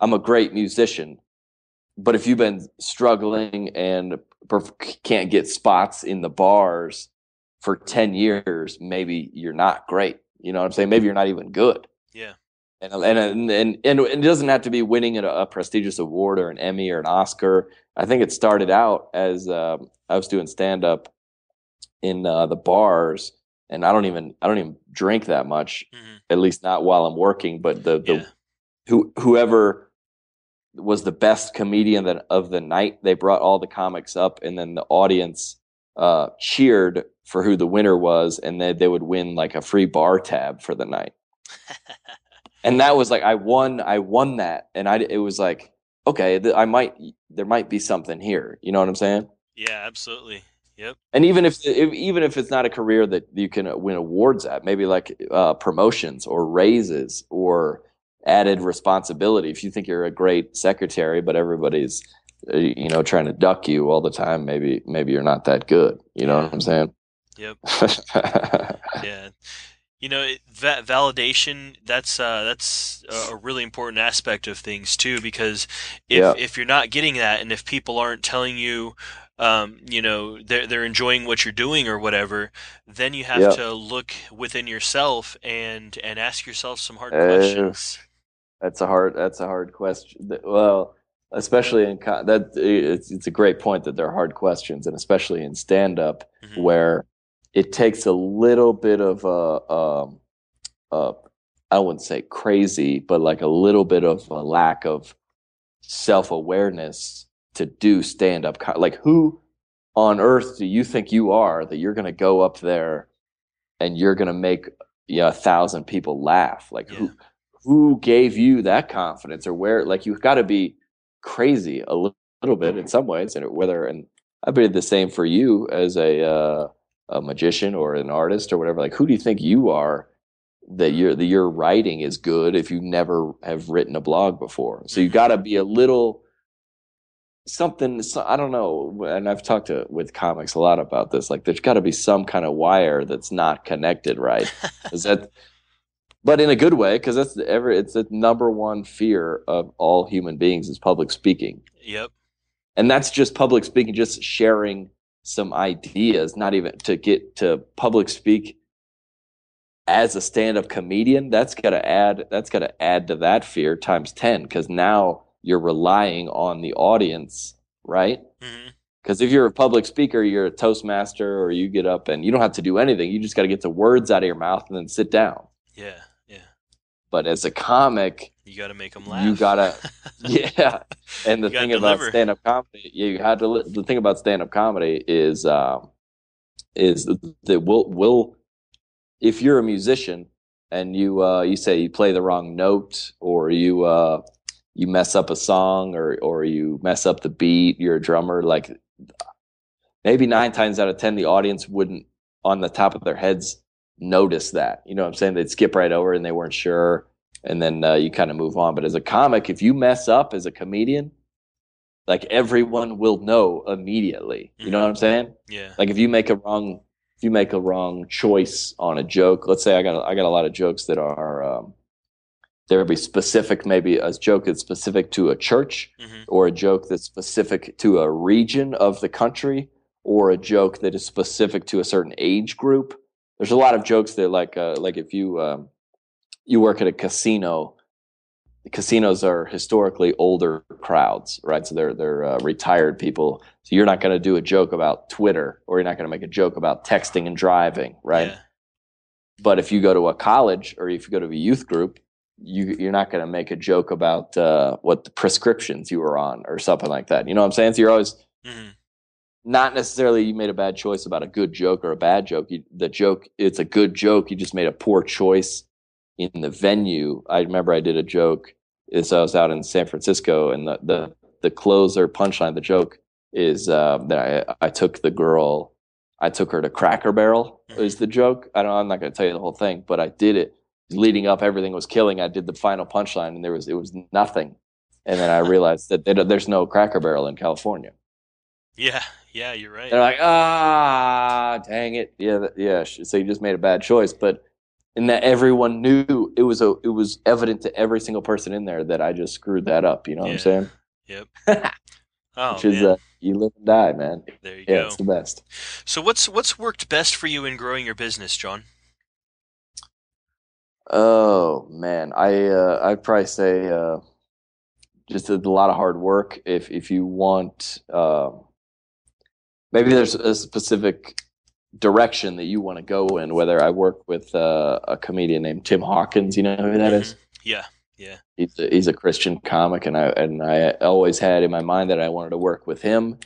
I'm a great musician, but if you've been struggling and perf- can't get spots in the bars for ten years, maybe you're not great. You know what I'm saying? Maybe you're not even good. Yeah. And and and and, and it doesn't have to be winning a, a prestigious award or an Emmy or an Oscar. I think it started out as um, I was doing stand up in uh, the bars. And I don't even I don't even drink that much, mm-hmm. at least not while I'm working. But the, the yeah. who whoever was the best comedian that, of the night, they brought all the comics up, and then the audience uh, cheered for who the winner was, and they they would win like a free bar tab for the night. And that was like I won I won that, and I it was like okay th- I might there might be something here. You know what I'm saying? Yeah, absolutely. Yep. And even if, if even if it's not a career that you can win awards at, maybe like uh, promotions or raises or added responsibility. If you think you're a great secretary, but everybody's you know trying to duck you all the time, maybe maybe you're not that good. You know yeah. what I'm saying? Yep. yeah. You know, it, va- validation, that's uh, that's a really important aspect of things too, because if yeah. if you're not getting that, and if people aren't telling you, um, you know, they're, they're enjoying what you're doing or whatever, then you have yeah. to look within yourself and, and ask yourself some hard uh, questions. That's a hard, that's a hard question. Well, especially in, con- that it's, it's a great point that they're hard questions, and especially in stand-up mm-hmm. where it takes a little bit of a, um, uh, I wouldn't say crazy, but like a little bit of a lack of self-awareness to do stand-up. Like, who on earth do you think you are that you're going to go up there and you're going to make you know, a thousand people laugh? Like, yeah. who who gave you that confidence? Or where? Like, you've got to be crazy a little, little bit in some ways, and whether and I bet the same for you as a. Uh, a magician or an artist or whatever, like who do you think you are that your that your writing is good if you never have written a blog before? So you got to be a little something, I don't know, and I've talked to with comics a lot about this, like there's got to be some kind of wire that's not connected right. Is that, but in a good way, because that's ever it's the number one fear of all human beings is public speaking. Yep. And that's just public speaking, just sharing some ideas, not even to get to public speak as a stand-up comedian. That's got to add, that's got to add to that fear times ten, because now you're relying on the audience, right? Because mm-hmm. if you're a public speaker, you're a Toastmaster, or you get up and you don't have to do anything. You just got to get the words out of your mouth and then sit down. Yeah, yeah. But as a comic, you got to make them laugh. You got to, yeah. And the thing deliver. about stand-up comedy, you had to. The thing about stand-up comedy is, um, is that will will if you're a musician and you uh, you say you play the wrong note, or you uh, you mess up a song, or or you mess up the beat, you're a drummer. Like maybe nine times out of ten, the audience wouldn't, on the top of their heads, notice that. You know what I'm saying? They'd skip right over, and they weren't sure. And then uh, you kind of move on. But as a comic, if you mess up as a comedian, like everyone will know immediately. You know what I'm saying? Yeah. Like if you make a wrong, if you make a wrong choice on a joke, let's say I got a, I got a lot of jokes that are um, there would be specific, maybe a joke that's specific to a church, mm-hmm. or a joke that's specific to a region of the country, or a joke that is specific to a certain age group. There's a lot of jokes that like uh, like if you. Um, You work at a casino. The casinos are historically older crowds, right? So they're they're uh, retired people. So you're not going to do a joke about Twitter, or you're not going to make a joke about texting and driving, right? Yeah. But if you go to a college, or if you go to a youth group, you you're not going to make a joke about uh, what the prescriptions you were on or something like that. You know what I'm saying? So you're always mm-hmm. not necessarily you made a bad choice about a good joke or a bad joke. You, the joke, it's a good joke. You just made a poor choice in the venue. I remember I did a joke is I was out in San Francisco, and the the, the closer punchline, the joke is uh, that I, I took the girl, I took her to Cracker Barrel is the joke. I don't, I'm not going to tell you the whole thing, but I did it. Leading up, everything was killing. I did the final punchline, and there was it was nothing. And then I realized that they don't, there's no Cracker Barrel in California. Yeah, yeah, you're right. They're like, ah, dang it, yeah, yeah. So you just made a bad choice, but. And that everyone knew it was a, it was evident to every single person in there that I just screwed that up. You know what yeah. I'm saying? Yep. Oh, which is uh, you live and die, man. There you yeah, go. Yeah, it's the best. So what's what's worked best for you in growing your business, John? Oh man, I uh, I probably say uh, just a lot of hard work. If if you want, uh, maybe there's a specific direction that you want to go in, whether I work with uh, a comedian named Tim Hawkins, you know who that is? Yeah, yeah. He's a, he's a Christian comic, and I and I always had in my mind that I wanted to work with him.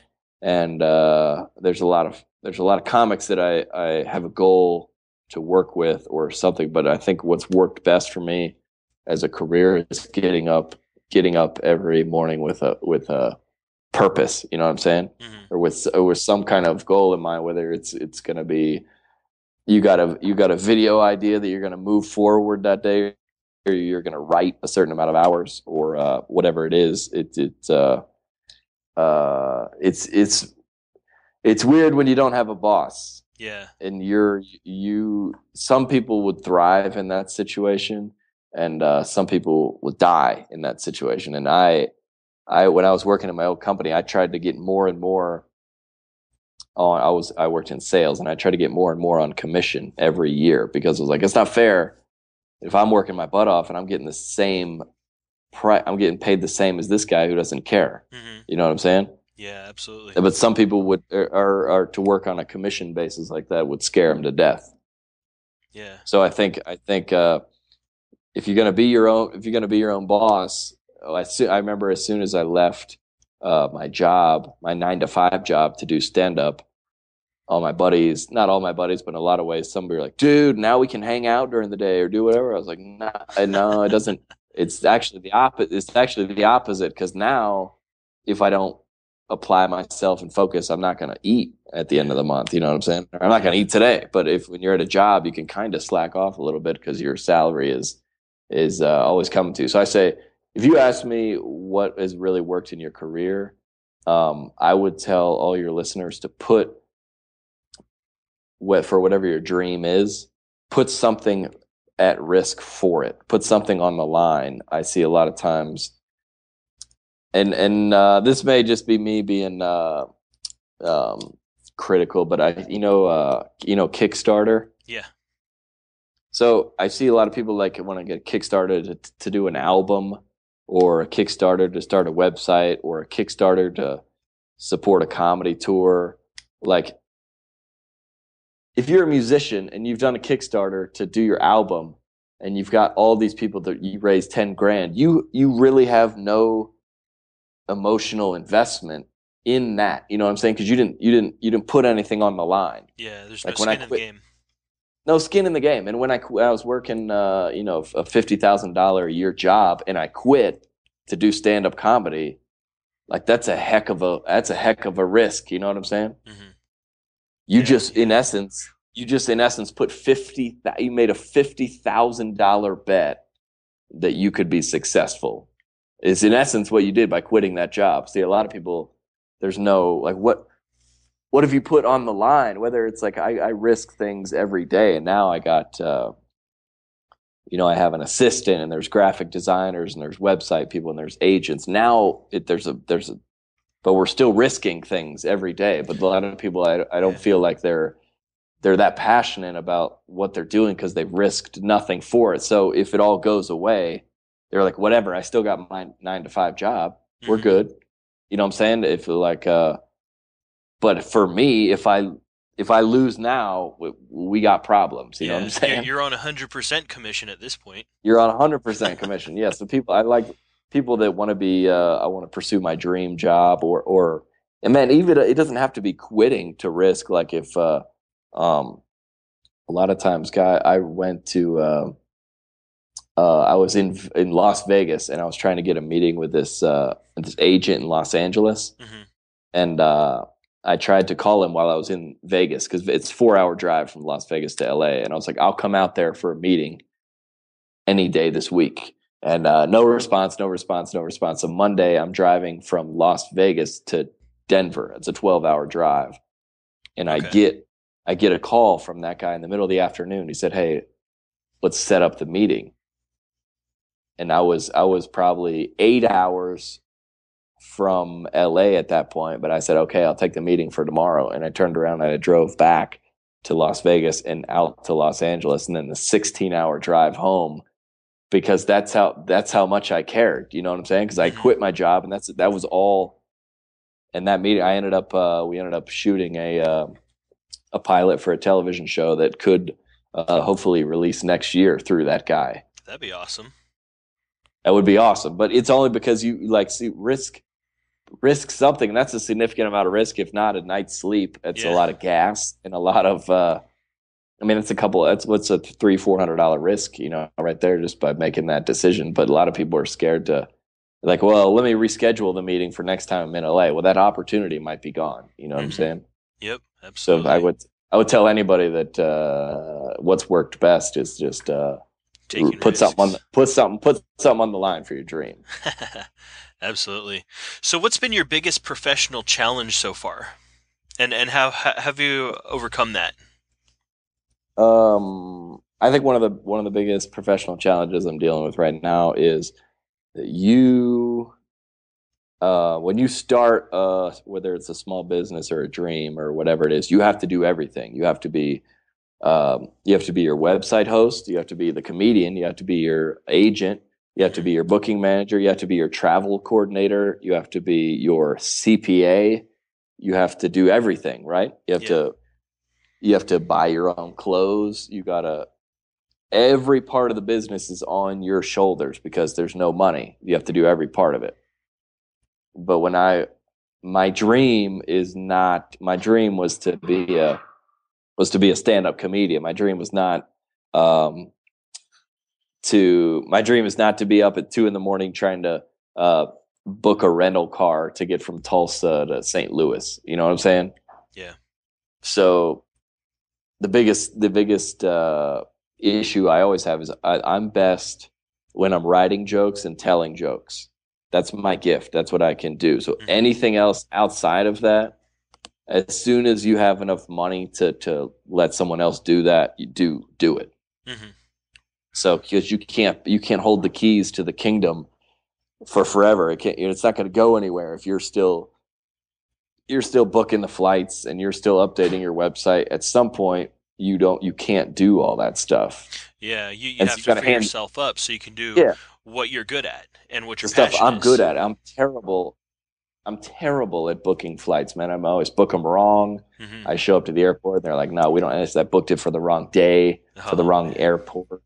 And uh, there's a lot of there's a lot of comics that I, I have a goal to work with or something. But I think what's worked best for me as a career is getting up getting up every morning with a with a purpose, you know what I'm saying? Mm-hmm. Or with or with some kind of goal in mind, whether it's it's going to be you got a you got a video idea that you're going to move forward that day, or you're going to write a certain amount of hours, or uh, whatever it is. It's it's uh, uh, it's it's it's weird when you don't have a boss. Yeah, and you're you. Some people would thrive in that situation, and uh, some people would die in that situation. And I. I when I was working in my old company, I tried to get more and more on. I was I worked in sales, and I tried to get more and more on commission every year, because it was like, it's not fair if I'm working my butt off and I'm getting the same price, I'm getting paid the same as this guy who doesn't care. Mm-hmm. You know what I'm saying? Yeah, absolutely. But some people would are are to work on a commission basis like that would scare them to death. Yeah. So I think I think uh, if you're gonna be your own if you're gonna be your own boss. I remember as soon as I left uh, my job, my nine to five job, to do stand up, all my buddies, not all my buddies, but in a lot of ways, somebody were like, dude, now we can hang out during the day or do whatever. I was like, nah, no, it doesn't. It's actually the opposite. It's actually the opposite, because now if I don't apply myself and focus, I'm not going to eat at the end of the month. You know what I'm saying? I'm not going to eat today. But if when you're at a job, you can kind of slack off a little bit, because your salary is is uh, always coming to you. So I say, if you ask me what has really worked in your career, um, I would tell all your listeners to put what for whatever your dream is, put something at risk for it. Put something on the line. I see a lot of times, and and uh, this may just be me being uh, um, critical, but I you know uh, you know Kickstarter. Yeah. So I see a lot of people like want to get Kickstarter to, to do an album, or a Kickstarter to start a website, or a Kickstarter to support a comedy tour. Like, if you're a musician and you've done a Kickstarter to do your album, and you've got all these people that you raise ten grand, you you really have no emotional investment in that. You know what I'm saying? Because you didn't you didn't you didn't put anything on the line. Yeah, there's like no skin in the game. No skin in the game. And when I when I was working, uh, you know, a fifty thousand dollar a year job, and I quit to do stand up comedy, like that's a heck of a that's a heck of a risk. You know what I'm saying? Mm-hmm. You yeah, just, yeah. in essence, you just in essence put fifty. You made a fifty thousand dollar bet that you could be successful. It's in essence what you did by quitting that job. See, a lot of people, there's no like what. What have you put on the line? Whether it's like I, I risk things every day, and now I got, uh, you know, I have an assistant, and there's graphic designers, and there's website people, and there's agents. Now it, there's a there's a, but we're still risking things every day. But a lot of people, I, I don't feel like they're they're that passionate about what they're doing because they've risked nothing for it. So if it all goes away, they're like, whatever. I still got my nine to five job. We're good. You know what I'm saying? If like. Uh, But for me, if I if I lose now, we, we got problems. You yeah, know what I'm saying? You're on one hundred percent commission at this point. You're on one hundred percent commission. Yeah. So people, I like people that want to be. Uh, I want to pursue my dream job, or or and man, even it doesn't have to be quitting to risk. Like if uh, um, a lot of times, guy, I went to. Uh, uh, I was in in Las Vegas, and I was trying to get a meeting with this uh, this agent in Los Angeles, mm-hmm. and. Uh, I tried to call him while I was in Vegas because it's a four-hour drive from Las Vegas to L A. And I was like, I'll come out there for a meeting any day this week. And uh, no response, no response, no response. So Monday, I'm driving from Las Vegas to Denver. It's a twelve-hour drive. And okay. I get I get a call from that guy in the middle of the afternoon. He said, hey, let's set up the meeting. And I was I was probably eight hours from L A at that point, but I said, okay, I'll take the meeting for tomorrow. And I turned around and I drove back to Las Vegas and out to Los Angeles, and then the sixteen hour drive home, because that's how that's how much I cared. You know what I'm saying? Because I quit my job, and that's that was all. And that meeting, I ended up uh, we ended up shooting a uh, a pilot for a television show that could uh, hopefully release next year through that guy. That'd be awesome. That would be awesome, but it's only because you like see risk. Risk something, and that's a significant amount of risk. If not a night's sleep, it's yeah. a lot of gas and a lot of. Uh, I mean, it's a couple. That's what's a three, four hundred dollar risk, you know, right there, just by making that decision. But a lot of people are scared to, like, well, let me reschedule the meeting for next time I'm in L A. Well, that opportunity might be gone. You know what mm-hmm. I'm saying? Yep, absolutely. So I would, I would tell anybody that uh, what's worked best is just uh, put risks. something on, the, put something, put something on the line for your dream. Absolutely. So what's been your biggest professional challenge so far? And and how, how have you overcome that? Um, I think one of the one of the biggest professional challenges I'm dealing with right now is that you uh, when you start uh, whether it's a small business or a dream or whatever it is, you have to do everything. You have to be um, you have to be your website host, you have to be the comedian, you have to be your agent. You have to be your booking manager. You have to be your travel coordinator. You have to be your C P A. You have to do everything, right? You have yeah. to, you have to buy your own clothes. You gotta. Every part of the business is on your shoulders because there's no money. You have to do every part of it. But when I, my dream is not. My dream was to be a, was to be a stand-up comedian. My dream was not. Um, To my dream is not to be up at two in the morning trying to uh, book a rental car to get from Tulsa to Saint Louis. You know what I'm saying? Yeah. So the biggest the biggest uh, issue I always have is I, I'm best when I'm writing jokes and telling jokes. that's my gift. That's what I can do. So mm-hmm. anything else outside of that, as soon as you have enough money to, to let someone else do that, you do do it. Mm-hmm. So because you can't you can't hold the keys to the kingdom for forever. It can't, it's not going to go anywhere if you're still you're still booking the flights and you're still updating your website. At some point, you don't you can't do all that stuff. Yeah, you, you have so to free hand, yourself up so you can do yeah. what you're good at and what your the passion stuff I'm is. Good at. I'm terrible. I'm terrible at booking flights, man. I'm always book them wrong. Mm-hmm. I show up to the airport, and they're like, "No, we don't." And it's, I booked it for the wrong day, oh, for the wrong man. airport.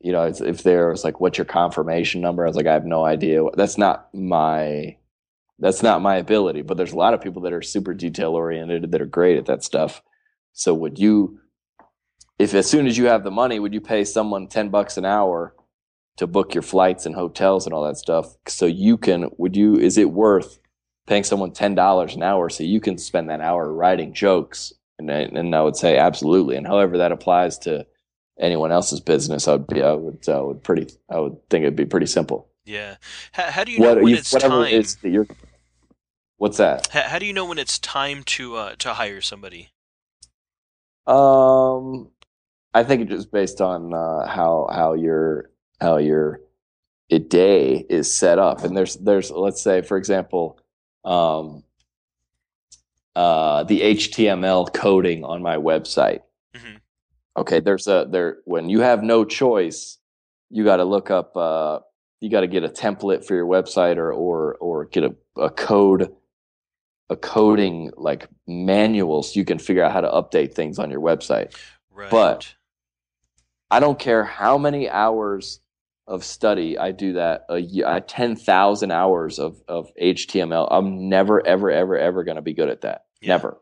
You know, it's, if there was like, "What's your confirmation number?" I was like, "I have no idea." That's not my, that's not my ability. But there's a lot of people that are super detail oriented that are great at that stuff. So would you, if as soon as you have the money, would you pay someone ten bucks an hour to book your flights and hotels and all that stuff? So you can, would you? Is it worth paying someone ten dollars an hour so you can spend that hour writing jokes? And, and I would say absolutely. And however that applies to anyone else's business, I'd be, I would, I would pretty, I would think it'd be pretty simple. Yeah. How, how do you know what, when you, it's time? It is that you're, what's that? How, how do you know when it's time to uh, to hire somebody? Um, I think it's just based on uh, how how your how your day is set up. And there's there's let's say for example. Um, uh, the H T M L coding on my website. Mm-hmm. Okay, there's a there when you have no choice, you got to look up. Uh, you got to get a template for your website, or or or get a, a code, a coding like manual, so you can figure out how to update things on your website. Right. But I don't care how many hours of study I do that a year, ten thousand hours of, of H T M L. I'm never, ever, ever, ever going to be good at that. Yeah. Never.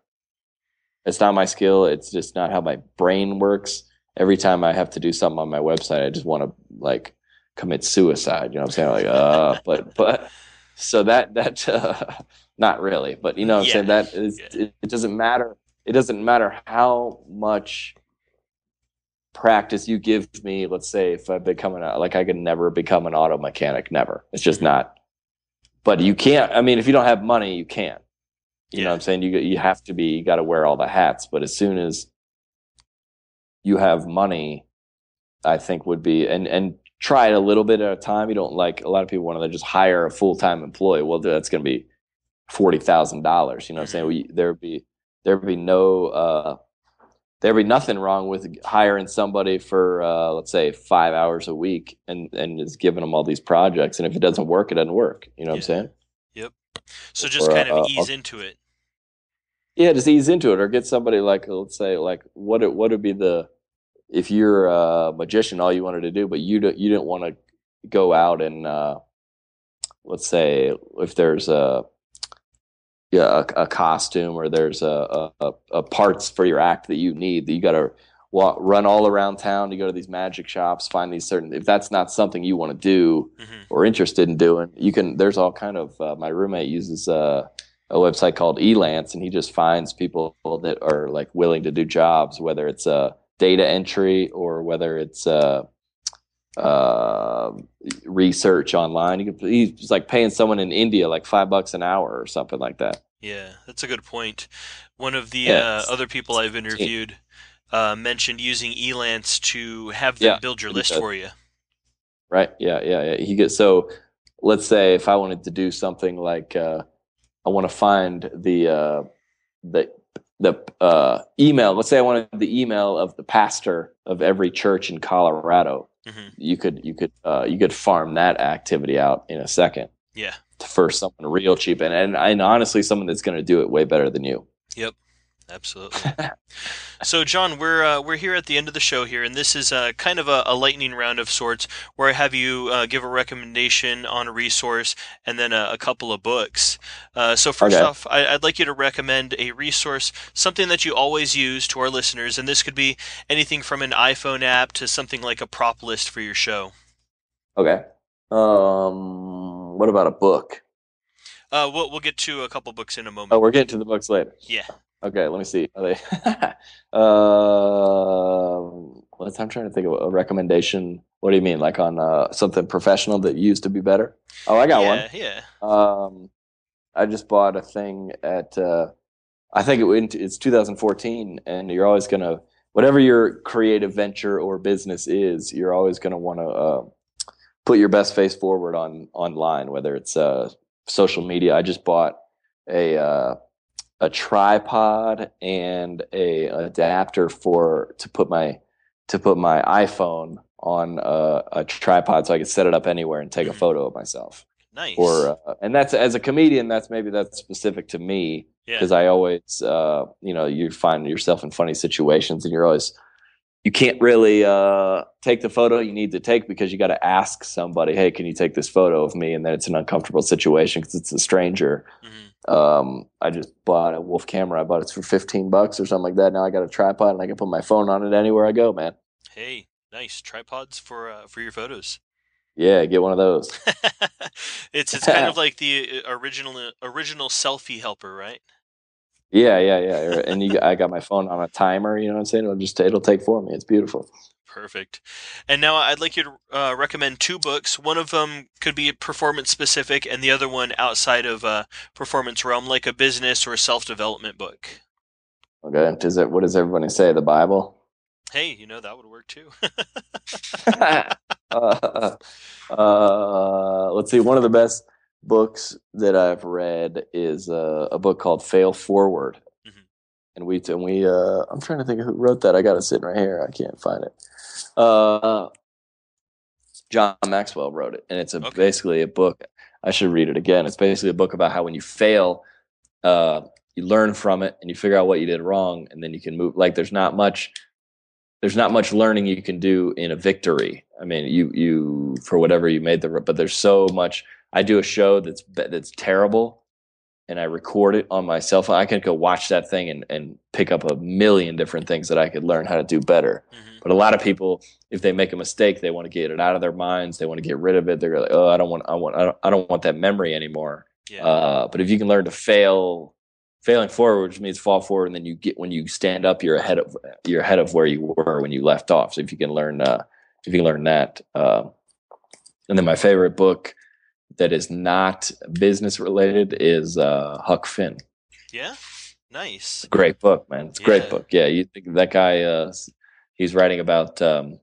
It's not my skill. It's just not how my brain works. Every time I have to do something on my website, I just want to like commit suicide. You know what I'm saying? Like, uh, but, but so that, that, uh, not really, but you know what I'm yeah. saying? That is, yeah. it, it doesn't matter. It doesn't matter how much practice you give me. Let's say if I become an like I could never become an auto mechanic, never. It's just not. But you can't. I mean, if you don't have money, you can't. You yeah. know what I'm saying? You you have to be. You got to wear all the hats. But as soon as you have money, I think would be and and try it a little bit at a time. You don't like a lot of people want to just hire a full time employee. Well, that's going to be forty thousand dollars. You know what I'm saying? We, there'd be there'd be no. Uh, There'd be nothing wrong with hiring somebody for, uh, let's say, five hours a week and, and just giving them all these projects. And if it doesn't work, it doesn't work. You know what yeah. I'm saying? Yep. So just or, kind of uh, ease uh, into it. Yeah, just ease into it. Or get somebody like, let's say, like what it, what would be the, if you're a magician, all you wanted to do, but you, do, you didn't want to go out and, uh, let's say, if there's a, yeah, a, a costume, or there's a, a, a parts for your act that you need that you got to walk, run all around town to go to these magic shops, find these certain. If that's not something you want to do mm-hmm. or interested in doing, you can. There's all kind of. Uh, my roommate uses uh, a website called Elance, and he just finds people that are like willing to do jobs, whether it's uh, data entry or whether it's uh, uh, research online. You can, he's like paying someone in India like five bucks an hour or something like that. Yeah, that's a good point. One of the yeah, uh, other people I've interviewed uh, mentioned using Elance to have them yeah, build your list does. for you. Right. Yeah. Yeah. yeah. He gets, so let's say if I wanted to do something like uh, I want to find the uh, the the uh, email. Let's say I wanted the email of the pastor of every church in Colorado. Mm-hmm. You could you could uh, you could farm that activity out in a second. Yeah, for someone real cheap and and, and honestly, someone that's going to do it way better than you. Yep, absolutely. So, John, we're uh, we're here at the end of the show here, and this is uh, kind of a, a lightning round of sorts, where I have you uh, give a recommendation on a resource and then a, a couple of books. Uh, so, first okay. off, I, I'd like you to recommend a resource, something that you always use to our listeners, and this could be anything from an iPhone app to something like a prop list for your show. Okay. Um, what about a book? Uh, we'll we'll get to a couple books in a moment. Oh, we're getting to the books later. Yeah. Okay, let me see. Are they? uh, Let's, I'm trying to think of a recommendation. What do you mean? Like on uh, something professional that used to be better? Oh, I got yeah, one. Yeah, yeah. Um, I just bought a thing at, uh, I think it went, it's two thousand fourteen, and you're always going to, whatever your creative venture or business is, you're always going to want to uh, put your best face forward on online, whether it's uh, social media. I just bought a uh, a tripod and a adapter for to put my to put my iPhone on a, a tripod so I could set it up anywhere and take a photo of myself. Nice. Or uh, and that's as a comedian, that's maybe that's specific to me because yeah. I always, uh, you know, you find yourself in funny situations and you're always, you can't really uh, take the photo you need to take because you got to ask somebody, hey, can you take this photo of me? And then it's an uncomfortable situation because it's a stranger. Mm-hmm. Um, I just bought a Wolf camera. I bought it for fifteen bucks or something like that. Now I got a tripod and I can put my phone on it anywhere I go, man. Hey, nice tripods for uh, for your photos. Yeah, get one of those. it's it's kind of like the original original selfie helper, right? Yeah, yeah, yeah. And you, I got my phone on a timer. You know what I'm saying? It'll just it'll take for me. It's beautiful. Perfect. And now I'd like you to uh, recommend two books. One of them could be performance specific, and the other one outside of uh, performance realm, like a business or self development book. Okay. Does it? What does everybody say? The Bible. Hey, you know, that would work too. uh, uh, let's see. One of the best books that I've read is uh, a book called Fail Forward. Mm-hmm. And we, and we, uh, I'm trying to think of who wrote that. I got it sitting right here. I can't find it. Uh, John Maxwell wrote it. And it's a, okay. basically a book. I should read it again. It's basically a book about how when you fail, uh, you learn from it and you figure out what you did wrong. And then you can move. Like there's not much. There's not much learning you can do in a victory. I mean, you you for whatever you made the but there's so much. I do a show that's that's terrible, and I record it on my cell phone. I could go watch that thing and, and pick up a million different things that I could learn how to do better. Mm-hmm. But a lot of people, if they make a mistake, they want to get it out of their minds. They want to get rid of it. They're like, oh, I don't want I want I don't, I don't want that memory anymore. Yeah. Uh, but if you can learn to fail. Failing forward, which means fall forward, and then you get when you stand up, you're ahead of you're ahead of where you were when you left off. So if you can learn, uh, if you can learn that, uh, and then my favorite book that is not business related is uh, Huck Finn. Yeah, nice, great book, man. It's a yeah. great book. Yeah, you think that guy? Uh, he's writing about um,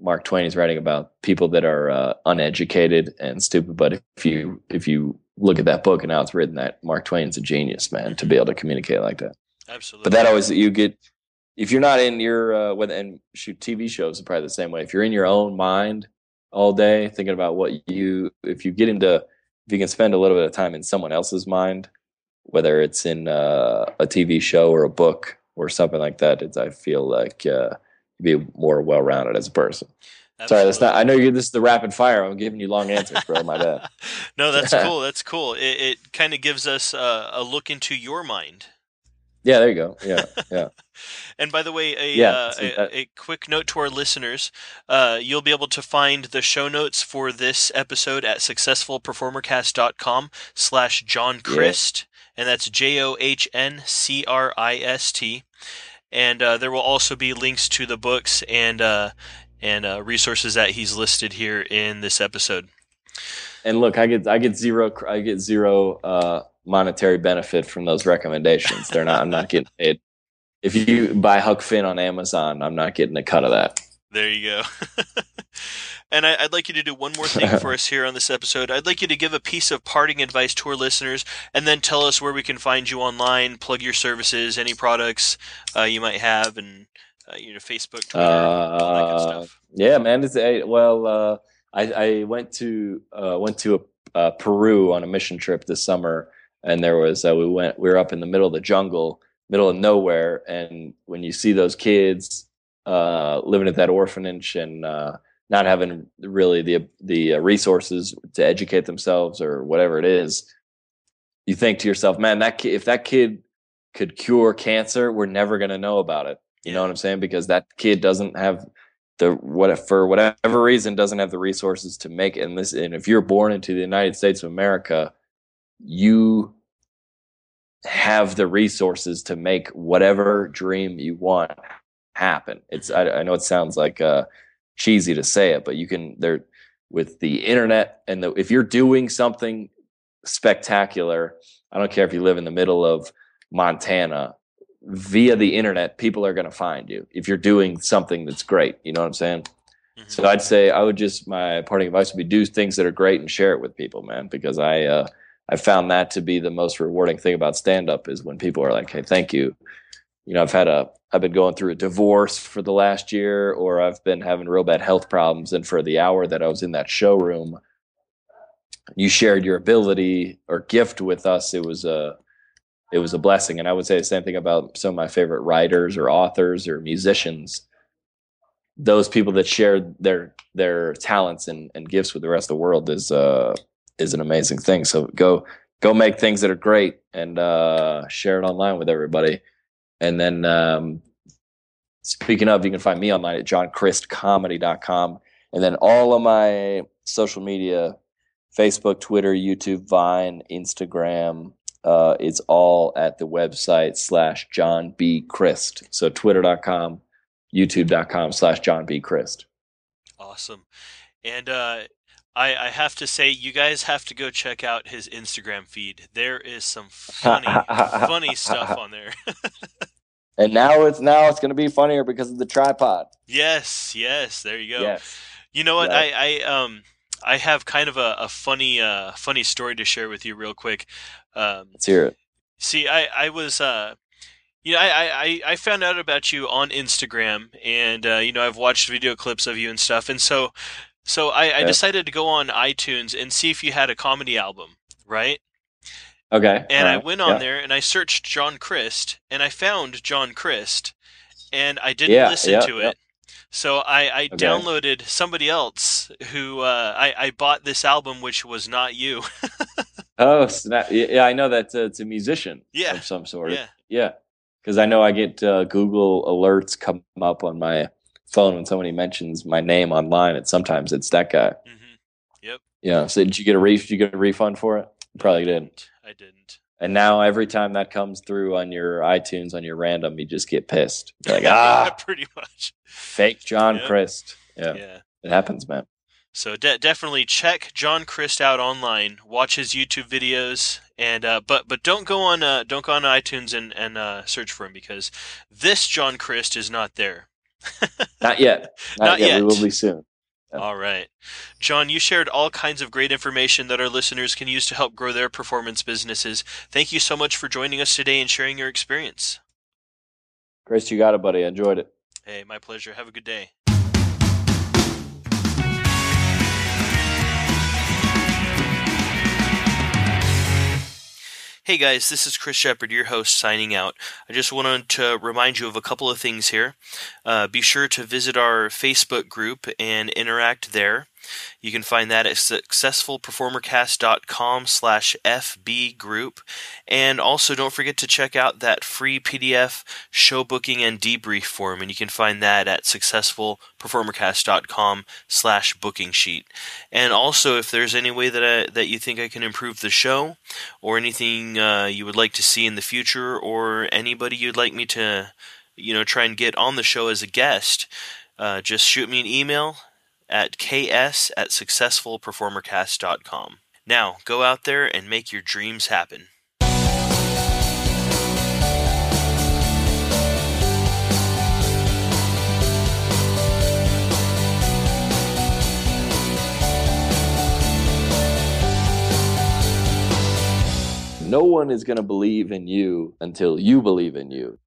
Mark Twain. He's writing about people that are uh, uneducated and stupid. But if you if you look at that book and how it's written, that Mark Twain's a genius, man, to be able to communicate like that. Absolutely. But that always, you get, if you're not in your, uh, and shoot, T V shows are probably the same way. If you're in your own mind all day thinking about what you, if you get into, if you can spend a little bit of time in someone else's mind, whether it's in uh, a T V show or a book or something like that, it's, I feel like uh, you'd be more well-rounded as a person. Sorry, that's not. I know you. This is the rapid fire. I'm giving you long answers, bro. My bad. No, that's cool. That's cool. It, it kind of gives us uh, a look into your mind. Yeah, there you go. Yeah, yeah. And by the way, a, yeah, uh, a, a quick note to our listeners: uh, you'll be able to find the show notes for this episode at successful performer cast dot com slash John Crist, and that's J O H N C R I S T. And uh, there will also be links to the books and. Uh, and uh, resources that he's listed here in this episode. And look, I get I get zero I get zero uh, monetary benefit from those recommendations. They're not I'm not getting paid. If you buy Huck Finn on Amazon, I'm not getting a cut of that. There you go. And I, I'd like you to do one more thing for us here on this episode. I'd like you to give a piece of parting advice to our listeners and then tell us where we can find you online, plug your services, any products uh, you might have, and Uh, you know, Facebook, Twitter, uh, all that good stuff. Yeah, man. It's a, well, uh, I, I went to uh, went to a, uh, Peru on a mission trip this summer, and there was uh, we went we were up in the middle of the jungle, middle of nowhere, and when you see those kids uh, living at that orphanage and uh, not having really the the resources to educate themselves or whatever it is, you think to yourself, man, that ki- if that kid could cure cancer, we're never going to know about it. You know what I'm saying? Because that kid doesn't have the what for whatever reason doesn't have the resources to make it. And this, and if you're born into the United States of America, you have the resources to make whatever dream you want happen. It's I, I know it sounds like uh, cheesy to say it, but you can there with the internet and the, if you're doing something spectacular, I don't care if you live in the middle of Montana, via the internet, people are going to find you if you're doing something that's great. You know what I'm saying? Mm-hmm. So I'd say I would just my parting advice would be do things that are great and share it with people, man, because I uh, I found that to be the most rewarding thing about stand up is when people are like, hey, thank you. You know, I've had a I've been going through a divorce for the last year, or I've been having real bad health problems. And for the hour that I was in that showroom, you shared your ability or gift with us. It was a it was a blessing. And I would say the same thing about some of my favorite writers or authors or musicians. Those people that share their their talents and, and gifts with the rest of the world is uh is an amazing thing. So go go make things that are great and uh, share it online with everybody. And then um, speaking of, you can find me online at john crist comedy dot com. And then all of my social media, Facebook, Twitter, YouTube, Vine, Instagram, uh, it's all at the website slash John B. Crist. So twitter dot com, youtube dot com slash John B. Crist. Awesome. And uh, I, I have to say, you guys have to go check out his Instagram feed. There is some funny, funny stuff on there. And now it's now it's going to be funnier because of the tripod. Yes, yes. There you go. Yes. You know what? Yeah. I, I um. I have kind of a, a funny uh, funny story to share with you real quick. Um, Let's hear it. See, I, I was, uh, you know, I, I, I found out about you on Instagram, and, uh, you know, I've watched video clips of you and stuff. And so so I, okay. I decided to go on iTunes and see if you had a comedy album, right? Okay. And right. I went on yeah. there, and I searched John Crist, and I found John Crist, and I didn't yeah, listen yeah, to it. Yeah. So I, I okay. downloaded somebody else who uh, I, I bought this album, which was not you. Oh, snap. Yeah, I know that uh, it's a musician yeah. of some sort. Yeah, yeah, because I know I get uh, Google alerts come up on my phone when somebody mentions my name online, and sometimes it's that guy. Mm-hmm. Yep. Yeah. So did you get a ref- Did you get a refund for it? You probably didn't. I didn't. And now every time that comes through on your iTunes, on your random, you just get pissed. You're like, ah, yeah, pretty much. Fake John yep. Crist. Yeah. yeah. It happens, man. So de- definitely check John Crist out online, watch his YouTube videos, and uh, but but don't go on uh, don't go on iTunes and and uh, search for him because this John Crist is not there. Not yet. Not, not yet. yet. We will be soon. All right. John, you shared all kinds of great information that our listeners can use to help grow their performance businesses. Thank you so much for joining us today and sharing your experience. Chris, you got it, buddy. I enjoyed it. Hey, my pleasure. Have a good day. Hey guys, this is Chris Shepard, your host, signing out. I just wanted to remind you of a couple of things here. Uh, be sure to visit our Facebook group and interact there. You can find that at successfulperformercast.com slash FB group. And also don't forget to check out that free P D F show booking and debrief form. And you can find that at successfulperformercast.com slash booking sheet. And also if there's any way that I, that you think I can improve the show or anything uh, you would like to see in the future or anybody you'd like me to, you know, try and get on the show as a guest, uh, just shoot me an email at ks at successfulperformercast.com. Now, go out there and make your dreams happen. No one is going to believe in you until you believe in you.